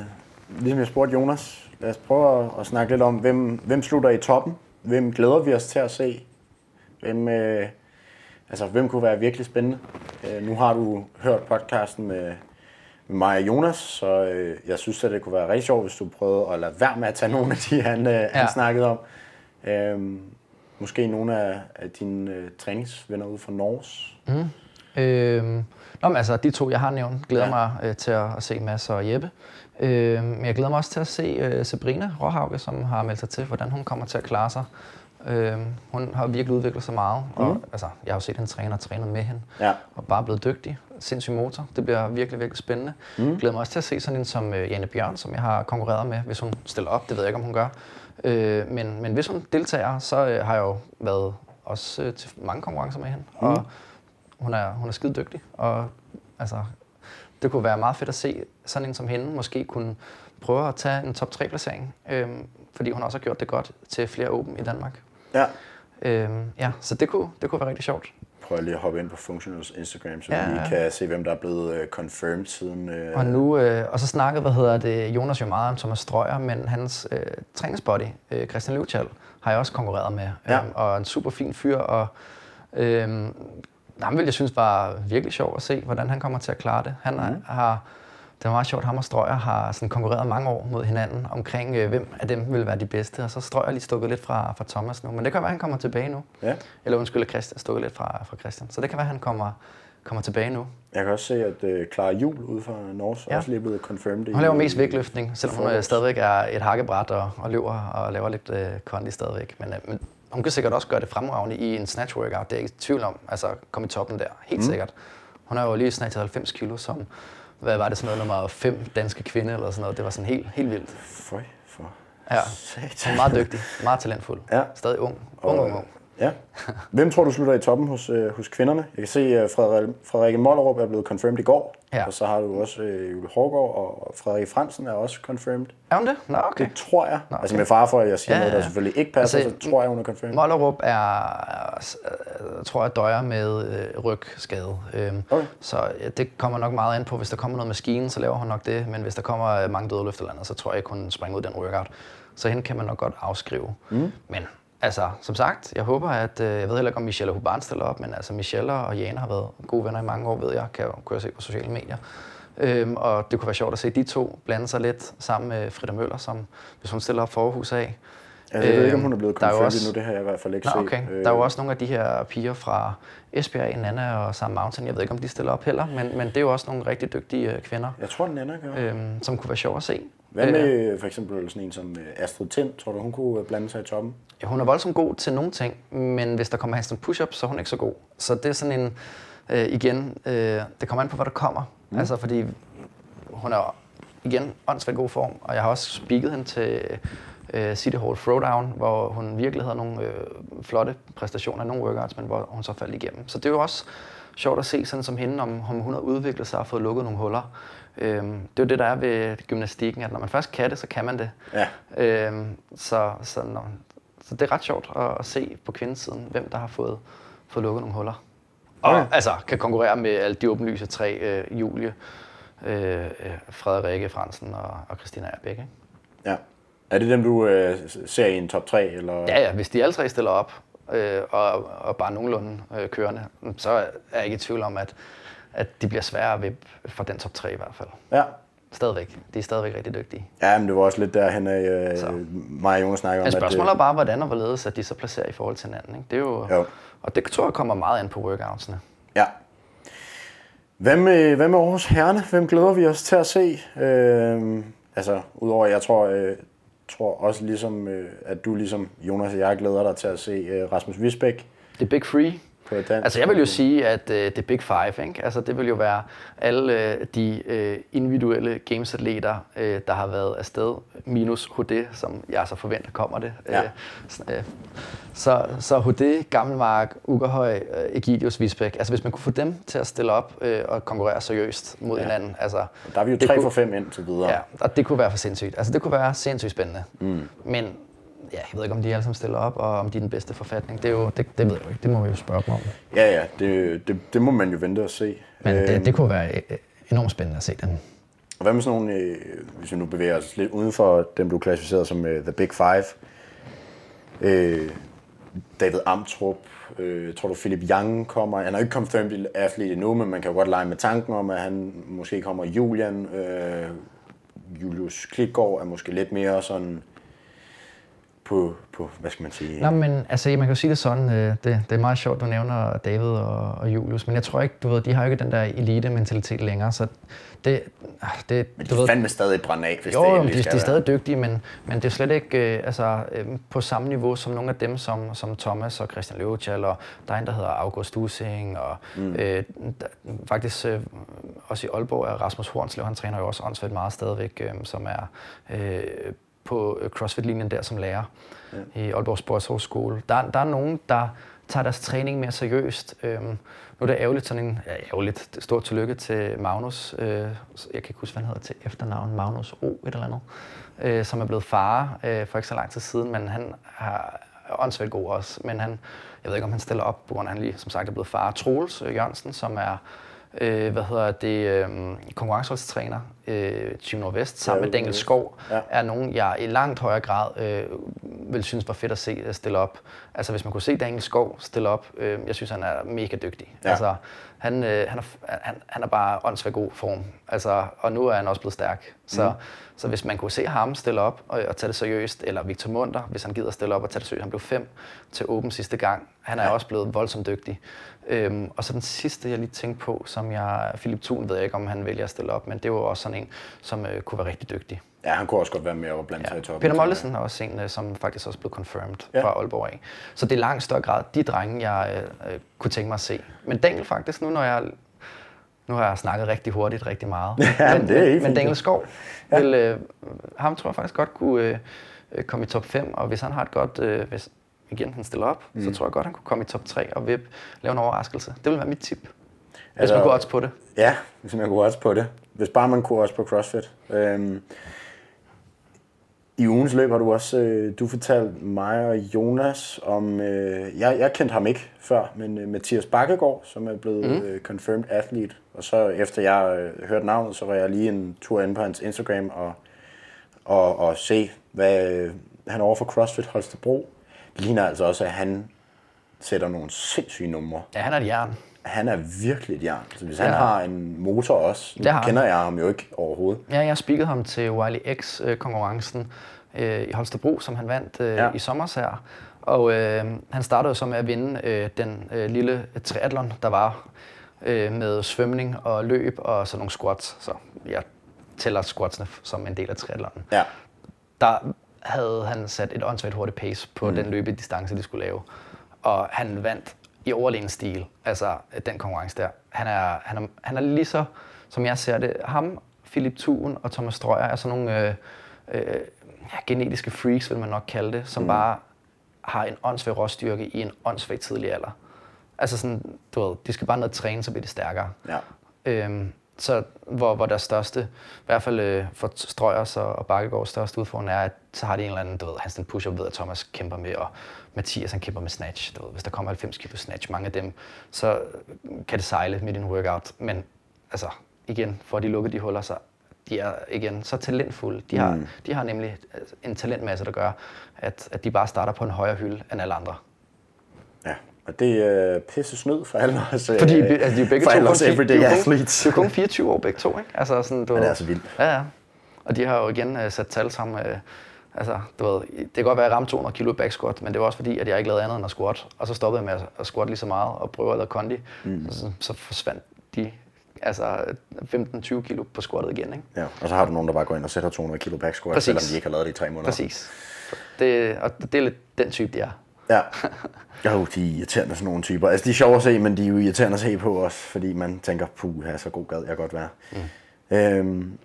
ligesom jeg spurgte Jonas, lad os prøve at, at snakke lidt om, hvem, hvem slutter i toppen? Hvem glæder vi os til at se? Hvem, øh, altså, hvem kunne være virkelig spændende? Øh, nu har du hørt podcasten med, med mig og Jonas, så øh, jeg synes, at det kunne være rigtig sjovt, hvis du prøvede at lade være med at tage nogle af de, han, øh, ja. han snakkede om. Øh, måske nogle af, af dine øh, træningsvenner ude fra Norge. Mm. Øhm, nå, men altså de to, jeg har nævnt, glæder ja. mig øh, til at, at se Mads og Jeppe. Øhm, men jeg glæder mig også til at se øh, Sabrina Råhauge, som har meldt sig til, hvordan hun kommer til at klare sig. Øhm, hun har virkelig udviklet sig meget. Mm. Og, altså, jeg har jo set hende træne og trænet med hende. Ja. Og bare blevet dygtig. Sindssyg motor. Det bliver virkelig, virkelig spændende. Mm. Jeg glæder mig også til at se sådan en som øh, Jane Bjørn, som jeg har konkurreret med, hvis hun stiller op. Det ved jeg ikke, om hun gør. Øh, men, men hvis hun deltager, så øh, har jeg jo været også øh, til mange konkurrencer med hende. Mm. Og, Hun er, hun er skide dygtig, og altså, det kunne være meget fedt at se sådan en som hende måske kunne prøve at tage en top tre placering, øhm, fordi hun også har gjort det godt til flere åben i Danmark. Ja. Øhm, ja, så det kunne, det kunne være rigtig sjovt. Prøv lige at hoppe ind på Functionals Instagram, så ja, vi lige kan se, hvem der er blevet øh, confirmed siden. Øh... Og nu, øh, og så snakkede, hvad hedder det, Jonas Jumarer om Thomas Strøyer, men hans øh, træningsbody, øh, Christian Lutjald, har jeg også konkurreret med, øh, ja. og en super fin fyr, og øh, ham ville jeg synes var virkelig sjov at se, hvordan han kommer til at klare det. Han mm. har, det var meget sjovt, ham og Strøyer har sådan konkurreret mange år mod hinanden omkring, øh, hvem af dem ville være de bedste. Og så Strøyer lige stukket lidt fra, fra Thomas nu, men det kan være, han kommer tilbage nu. Ja. Eller undskyld, Christian stukket lidt fra, fra Christian. Så det kan være, han kommer, kommer tilbage nu. Jeg kan også se, at øh, Clara Juhl ude fra Norge ja. også lige blevet confirmed. Hun laver i, mest vægtløftning, selvom hun stadigvæk er et hakkebræt og, og løber og laver lidt øh, kondi stadigvæk. Men, øh, men hun kan sikkert også gøre det fremragende i en snatch workout, det er jeg ikke i tvivl om, altså komme i toppen der, helt mm. sikkert. Hun har jo lige snatchet halvfems kilo som, hvad var det, sådan noget nummer fem danske kvinde eller sådan noget, det var sådan helt, helt vildt. Føj for ja. Satan. Hun er meget dygtig, meget talentfuld, ja. Stadig ung, ung, ung, ung. Ja. Hvem tror du slutter i toppen hos, øh, hos kvinderne? Jeg kan se, at Frederik, Frederik Mollerup er blevet confirmed i går. Ja. Og så har du også øh, Julie Hårgaard, og Frederik Fransen er også confirmed. Er hun det? Nå, okay. Det tror jeg. Nå, okay. Altså med far for, at jeg siger ja, noget, der selvfølgelig ikke passer, altså, så tror jeg, hun er confirmed. Mollerup er, jeg tror jeg, døjer med øh, rygskade. Øhm, okay. Så ja, det kommer nok meget an på. Hvis der kommer noget maskine, så laver hun nok det. Men hvis der kommer mange døde løft eller andet, så tror jeg ikke, hun springer ud den workout. Så hende kan man nok godt afskrive. Mm. Men... altså, som sagt, jeg håber, at... Øh, jeg ved heller ikke, om Michelle og Huban stiller op, men altså, Michelle og Jane har været gode venner i mange år, ved jeg, kan jeg se på sociale medier. Øhm, og det kunne være sjovt at se de to blande sig lidt sammen med Frida Møller, som, hvis hun stiller op for Aarhus af. Altså, jeg ved ikke, om hun er blevet konfirmt også... nu, det har jeg i hvert fald ikke set. Okay. Der er jo også nogle af de her piger fra Esbjerg, Nana og Sam Mountain, jeg ved ikke, om de stiller op heller, men, men det er jo også nogle rigtig dygtige kvinder. Jeg tror, Nana gør. Øhm, som kunne være sjovt at se. Hvad med for eksempel sådan en som Astrid Tind? Tror du, hun kunne blande sig i toppen? Ja, hun er voldsomt god til nogle ting, men hvis der kommer handstand push-up, så er hun ikke så god. Så det er sådan en, øh, igen, øh, det kommer an på, hvad der kommer. Mm. Altså, fordi hun er igen åndssvagt god form, og jeg har også speaket hende til øh, City Hall Throwdown, hvor hun virkelig havde nogle øh, flotte præstationer i nogle workouts, men hvor hun så faldt igennem. Så det er jo også sjovt at se sådan som hende, om hun har udviklet sig og fået lukket nogle huller. Øhm, det er jo det, der er ved gymnastikken, at når man først kan det, så kan man det. Ja. Øhm, så, så, når, så det er ret sjovt at, at se på kvindesiden, hvem der har fået, fået lukket nogle huller. Og okay. altså kan konkurrere med alle de åbenlyse tre, øh, Julie, øh, Frederikke Fransen og, og Christina Erbæk. Ja. Er det dem, du øh, ser i en top tre? Eller? Ja, ja, hvis de alle tre stiller op, øh, og, og bare nogenlunde øh, kørende, så er jeg ikke i tvivl om, at at de bliver sværere at vippe fra den top tre i hvert fald. Ja. Stadigvæk. De er stadigvæk rigtig dygtige. Ja, men det var også lidt derhen af øh, mig og Jonas snakker om. Et spørgsmål er bare, hvordan og hvorledes at de så placerer i forhold til hinanden. Ikke? Det er jo, jo. Og det tror jeg kommer meget an på workoutsene. Ja. Hvad med, hvad med Aarhus Herrene? Hvem glæder vi os til at se? Øh, altså, udover jeg tror, øh, tror også ligesom, øh, at du ligesom Jonas og jeg glæder dig til at se øh, Rasmus Visbæk. The Big Three. Altså jeg vil jo sige, at øh, det er Big Five, ikke? Altså det vil jo være alle øh, de øh, individuelle gamesatleter, øh, der har været afsted, minus Hude, som jeg så forventer kommer det. Ja. Øh, øh, så, så Hude, Gammelmark, Ugerhøj, øh, Egidius, Visbæk, altså hvis man kunne få dem til at stille op øh, og konkurrere seriøst mod ja. hinanden. Altså, der er vi jo tre for fem ind til videre. Ja, og det kunne være for sindssygt. Altså det kunne være sindssygt spændende. Mm. Men ja, jeg ved ikke, om de alle sammen stiller op, og om de er den bedste forfatning. Det, er jo, det, det ved jeg jo ikke. Det må vi jo spørge dem om. Ja, ja. Det, det, det må man jo vente og se. Men det, æm... det kunne være enormt spændende at se dem. Og hvad med sådan nogle, hvis vi nu bevæger os lidt uden for dem, du klassificerede som uh, The Big Five? Uh, David Amtrup. Uh, tror du, Philip Young kommer? Han er ikke confirmed athlete endnu, men man kan jo godt lege med tanken om, at han måske kommer. Julian. Uh, Julius Klitgaard er måske lidt mere sådan... På, på, hvad skal man sige? Nå, men altså, man kan jo sige det sådan, øh, det, det er meget sjovt, du nævner David og, og Julius, men jeg tror ikke, du ved, de har jo ikke den der elite-mentalitet længere, så det... Øh, det men de er fandme stadig brændt af, hvis jo, det endelig skal de, de er stadig dygtige, men, men det er slet ikke øh, altså, øh, på samme niveau som nogle af dem, som, som Thomas og Christian Lutjald, og der er en, der hedder August Using, og mm. øh, der, faktisk øh, også i Aalborg er Rasmus Hornslev, han træner jo også åndssvagt meget stadigvæk, øh, som er... Øh, på CrossFit-linjen der som lærer ja. i Aalborg Sportshøjskole. Der, der er nogen, der tager deres træning mere seriøst. Øhm, nu er det ærgerligt sådan en... Ja, ærgerligt. Stort tillykke til Magnus. Øh, jeg kan ikke huske, hvad han hedder til efternavn. Magnus O. et eller andet. Øh, som er blevet far øh, for ikke så lang tid siden, men han har åndssvagt god også. Men han... Jeg ved ikke, om han stiller op, på grund af, han lige som sagt er blevet far. Troels øh, Jørgensen, som er... Øh, hvad hedder det, øh, konkurrenceholdstræner øh, Team Nordvest sammen ja, med Daniel Skov, ja. er nogen, jeg i langt højere grad øh, vil synes var fedt at se stille op. Altså hvis man kunne se Daniel Skov stille op, øh, jeg synes han er mega dygtig. Ja. Altså han, øh, han, er, han, han er bare åndssvagt god form, altså, og nu er han også blevet stærk. Så, mm. så hvis man kunne se ham stille op og, og tage det seriøst, eller Victor Munter, hvis han gider stille op og tage det seriøst, han blev fem til Open sidste gang, han er ja. også blevet voldsomt dygtig. Øhm, og så den sidste, jeg lige tænkte på, som jeg... Philip Thun ved jeg ikke, om han vælger at stille op, men det var også sådan en, som øh, kunne være rigtig dygtig. Ja, han kunne også godt være med at blande sig ja. i toppen. Peter Mollesen er også en, som faktisk også blev confirmed ja. fra Aalborg af. Så det er langt større grad de drenge, jeg øh, kunne tænke mig at se. Men Daniel faktisk, nu når jeg... Nu har jeg snakket rigtig hurtigt, rigtig meget. Ja, men, det er men Daniel Skov, ja. vil, øh, ham tror jeg faktisk godt kunne øh, komme i top fem, og hvis han har et godt, øh, hvis igen han stiller op, mm. så tror jeg godt, han kunne komme i top tre og vippe, lave en overraskelse. Det ville være mit tip, altså, hvis man kunne odds på det. Ja, hvis man kunne odds på det. Hvis bare man kunne odds på CrossFit. Øhm, I ugens løb har du også, øh, du fortalte mig og Jonas om, øh, jeg, jeg kendte ham ikke før, men øh, Mathias Bakkegaard, som er blevet mm. øh, confirmed athlete. Og så efter jeg øh, hørte navnet, så var jeg lige en tur inde på hans Instagram og, og, og se, hvad øh, han over for CrossFit Holstebro. Det ligner altså også, at han sætter nogle sindssyge numre. Ja, han er et jern. Han er virkelig et jern. Så hvis ja. han har en motor også, nu kender jeg ham jo ikke overhovedet. Ja, jeg speakede ham til Wiley X-konkurrencen øh, i Holstebro, som han vandt øh, ja. i sommers her. Og øh, han startede så med at vinde øh, den øh, lille triathlon, der var øh, med svømning og løb og sådan nogle squats. Så jeg tæller squatsene som en del af triathlonen. Ja. Der havde han sat et åndssvagt hurtigt pace på mm. den løbedistance, de skulle lave. Og han vandt i overlegen stil, altså den konkurrence der. Han er, han er, han er lige så, som jeg ser det, ham, Philip Thuen og Thomas Strøyer er sådan nogle øh, øh, genetiske freaks, vil man nok kalde det, som mm. bare har en åndssvag råstyrke i en åndssvag tidlig alder. Altså sådan, du ved, de skal bare ned og træne, så bliver de stærkere. Ja. Øhm, så hvor, hvor deres største, i hvert fald øh, for Strøyers og, og Bakkegaards største udfordring er, at så har de en eller anden, du ved, Hansen push-up ved, at Thomas kæmper med, og Mathias han kæmper med snatch. Du ved, hvis der kommer halvfems kilo snatch, mange af dem, så kan det sejle midt i en workout. Men altså, igen, for de lukker de huller, så de er igen så talentfulde. De har, mm. de har nemlig en talentmasse, der gør, at, at de bare starter på en højere hylde end alle andre. Ja. Og det er øh, pisse snyd for alle os øh, Fordi altså, de er begge to kun, everyday de, athletes. De er kun fireogtyve år begge to, ikke? Altså, sådan, du, men det er så vildt. Ja, ja. Og de har jo igen øh, sat tal sammen. Øh, altså, du ved, det kan godt være, at jeg ramte to hundrede kilo i back squat, men det var også fordi, at jeg ikke lavede andet end at squat. Og så stoppede jeg med at squat lige så meget og prøve at lave kondi. Mm. Så, så forsvandt de altså femten til tyve kilo på squattet igen, ikke? Ja, og så har du nogen, der bare går ind og sætter to hundrede kilo back squat, Præcis. selvom de ikke har lavet det i tre måneder. Præcis. Det, og det er lidt den type, de er. Ja, jo, de er irriterende sådan nogle typer. Altså, de er sjove at se, men de er jo irriterende at se på også, fordi man tænker, puh, her så god gad jeg godt være. Mm. Øhm,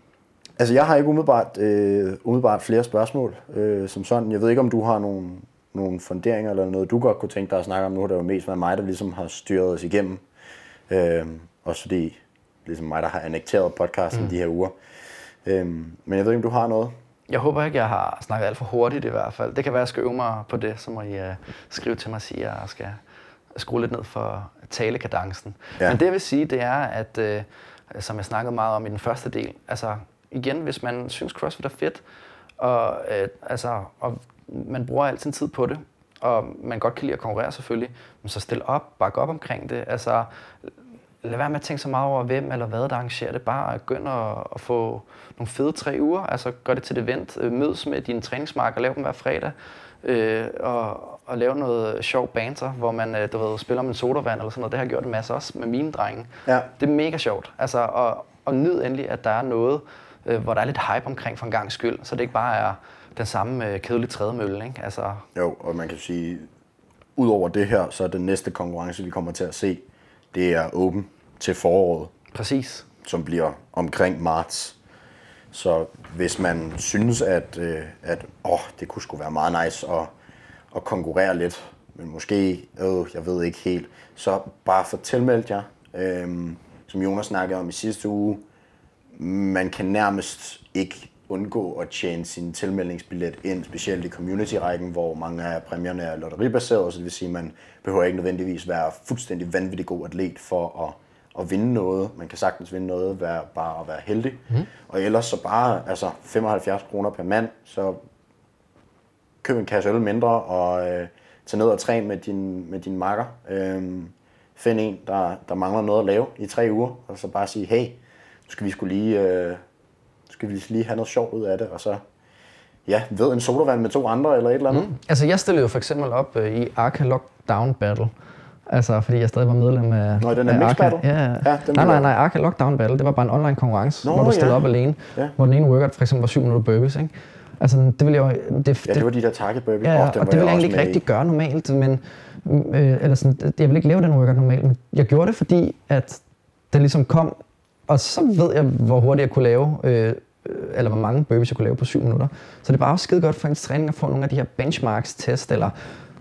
altså, jeg har ikke umiddelbart, øh, umiddelbart flere spørgsmål øh, som sådan. Jeg ved ikke, om du har nogle, nogle funderinger eller noget, du godt kunne tænke dig at snakke om. Nu har det jo mest været mig, der ligesom har styret os igennem. Øh, også fordi, ligesom mig, der har annekteret podcasten mm. de her uger. Øh, men jeg ved ikke, om du har noget. Jeg håber ikke, jeg har snakket alt for hurtigt i hvert fald. Det kan være, at jeg skal øve mig på det, så må I uh, skrive til mig og sige, at jeg skal skrue lidt ned for talekadencen. Ja. Men det jeg vil sige, det er, at uh, som jeg snakkede meget om i den første del, altså igen, hvis man synes CrossFit er fedt, og, uh, altså, og man bruger al sin tid på det, og man godt kan lide at konkurrere selvfølgelig, men så stil op, bakke op omkring det. Altså, lad være med at tænke så meget over, hvem eller hvad, der arrangerer det. Bare begynd at, at få nogle fede tre uger. Altså, gør det til et event. Mødes med dine træningsmarker, lav dem hver fredag. Øh, og, og lave noget sjov banter, hvor man du ved, spiller med en sodavand eller sådan noget. Det har jeg gjort en masse også med mine drenge. Ja. Det er mega sjovt. Altså, og, og nyd endelig, at der er noget, øh, hvor der er lidt hype omkring for en gangs skyld. Så det ikke bare er den samme øh, kedelige trædemølle, ikke? Altså. Jo, og man kan sige, udover det her, så er den næste konkurrence, vi kommer til at se, det er åben til foråret, Præcis. som bliver omkring marts. Så hvis man synes, at, at åh, det kunne sgu være meget nice at, at konkurrere lidt, men måske, øh, jeg ved ikke helt, så bare få tilmeldt jer. Øhm, som Jonas snakkede om i sidste uge, man kan nærmest ikke undgå at tjene sin tilmeldingsbillet ind, specielt i community-rækken, hvor mange af præmierne er lotteribaserede, så det vil sige, at man behøver ikke nødvendigvis være fuldstændig vanvittig god atlet for at, at vinde noget. Man kan sagtens vinde noget, være, bare at være heldig. Mm. Og ellers så bare altså femoghalvfjerds kroner per mand, så køb en kasse øl mindre og øh, tag ned og træn med din, med din makker. Øh, find en, der, der mangler noget at lave i tre uger, og så bare sige, hey, nu skal vi sgu lige... Øh, skal vi lige have noget sjovt ud af det, og så ja, ved en sodavand med to andre eller et eller andet. Mm. Altså jeg stillede jo for eksempel op øh, i Arca Lockdown Battle, Altså, fordi jeg stadig var medlem af... Nå, den er mixed battle? Ja, ja. ja nej, nej, nej, Arca Lockdown Battle, det var bare en online konkurrence, Nå, hvor du stillede ja. op alene. Ja. Hvor den ene workout for eksempel var syv hundrede burpees, ikke? Altså, det ville jeg jo... Det, ja, det var de der target burpees. Ja, og det ville jeg egentlig ikke rigtig gøre normalt, men... Øh, eller sådan, jeg ville ikke lave den workout normalt, men jeg gjorde det, fordi at den ligesom kom, og så ved jeg, hvor hurtigt jeg kunne lave... Øh, eller hvor mange burpees jeg kunne lave på syv minutter. Så det var også skide godt for ens træning at få nogle af de her benchmarks-test, eller...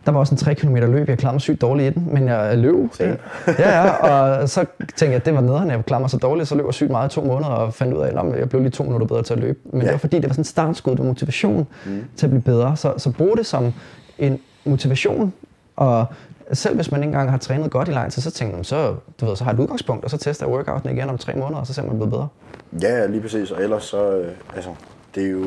Der var også en tre kilometer løb, jeg klarede mig sygt dårligt i den, men jeg løb. Ja, ja, og så tænkte jeg, at det var nederen, jeg klarede mig så dårligt, så løb jeg sygt meget i to måneder, og fandt ud af, at jeg blev lige to minutter bedre til at løbe. Men ja. det var fordi, det var sådan en startskud, det var motivation mm. til at blive bedre. Så, så brug det som en motivation, og selv hvis man ikke engang har trænet godt i lang tid, så tænker man, så, du ved, så har jeg et udgangspunkt, og så tester jeg workouten igen om tre måneder, og så ser man, at man bliver bedre. Ja, lige præcis, og ellers så, øh, altså, det er jo...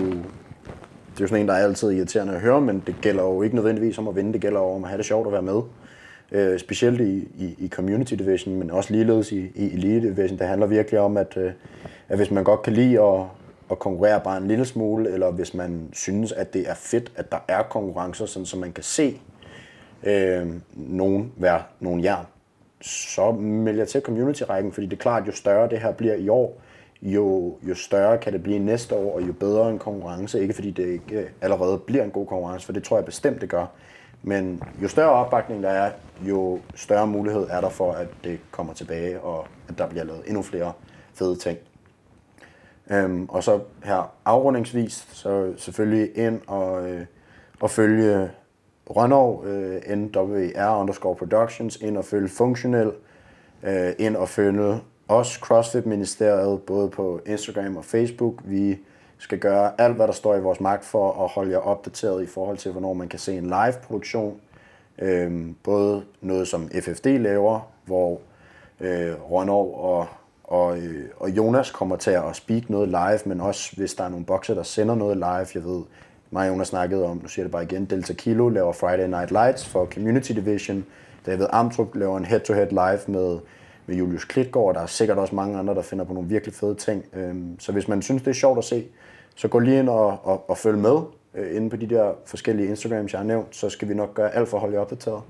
Det er jo sådan en, der er altid irriterende at høre, men det gælder jo ikke nødvendigvis om at vinde, det gælder jo om at have det sjovt at være med. Øh, specielt i, i, i Community Division, men også ligeledes i, i Elite Division. Det handler virkelig om, at, øh, at hvis man godt kan lide at, at konkurrere bare en lille smule, eller hvis man synes, at det er fedt, at der er konkurrencer, sådan, så man kan se øh, nogen være nogen jern, så melder jeg til Community-rækken, fordi det er klart, jo større det her bliver i år, Jo, jo større kan det blive næste år, og jo bedre en konkurrence. Ikke fordi det ikke allerede bliver en god konkurrence, for det tror jeg bestemt, det gør. Men jo større opbakning der er, jo større mulighed er der for, at det kommer tilbage, og at der bliver lavet endnu flere fede ting. Øhm, og så her afrundingsvis, så selvfølgelig ind og, øh, og følge Rønnow, øh, N W R underscore Productions, ind og følge Functional, øh, ind og følge også CrossFit-ministeriet, både på Instagram og Facebook. Vi skal gøre alt, hvad der står i vores magt for at holde jer opdateret i forhold til, hvornår man kan se en live-produktion. Øhm, både noget, som F F D laver, hvor øh, Rønnow og, og, øh, og Jonas kommer til at speak noget live, men også hvis der er nogle bokser, der sender noget live. Jeg ved, mig og Jonas snakkede om, nu siger det bare igen, Delta Kilo laver Friday Night Lights for Community Division. David Amtrup laver en head-to-head live med... med Julius Klitgaard, og der er sikkert også mange andre, der finder på nogle virkelig fede ting. Så hvis man synes, det er sjovt at se, så gå lige ind og, og, og følg med inde på de der forskellige Instagrams, jeg har nævnt, så skal vi nok gøre alt for at holde jer opdateret.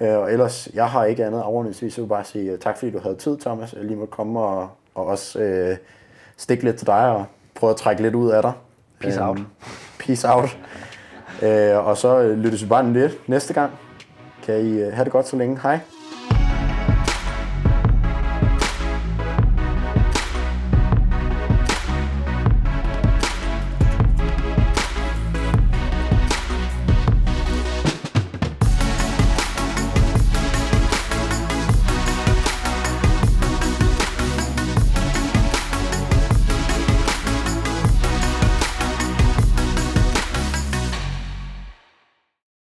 Og ellers, jeg har ikke andet afordningsvis, så vil jeg bare sige tak, fordi du havde tid, Thomas. Jeg lige måtte komme og, og også øh, stikke lidt til dig og prøve at trække lidt ud af dig. Peace um, out. Peace out. Og så lyttes vi bare lidt næste gang. Kan I have det godt så længe. Hej.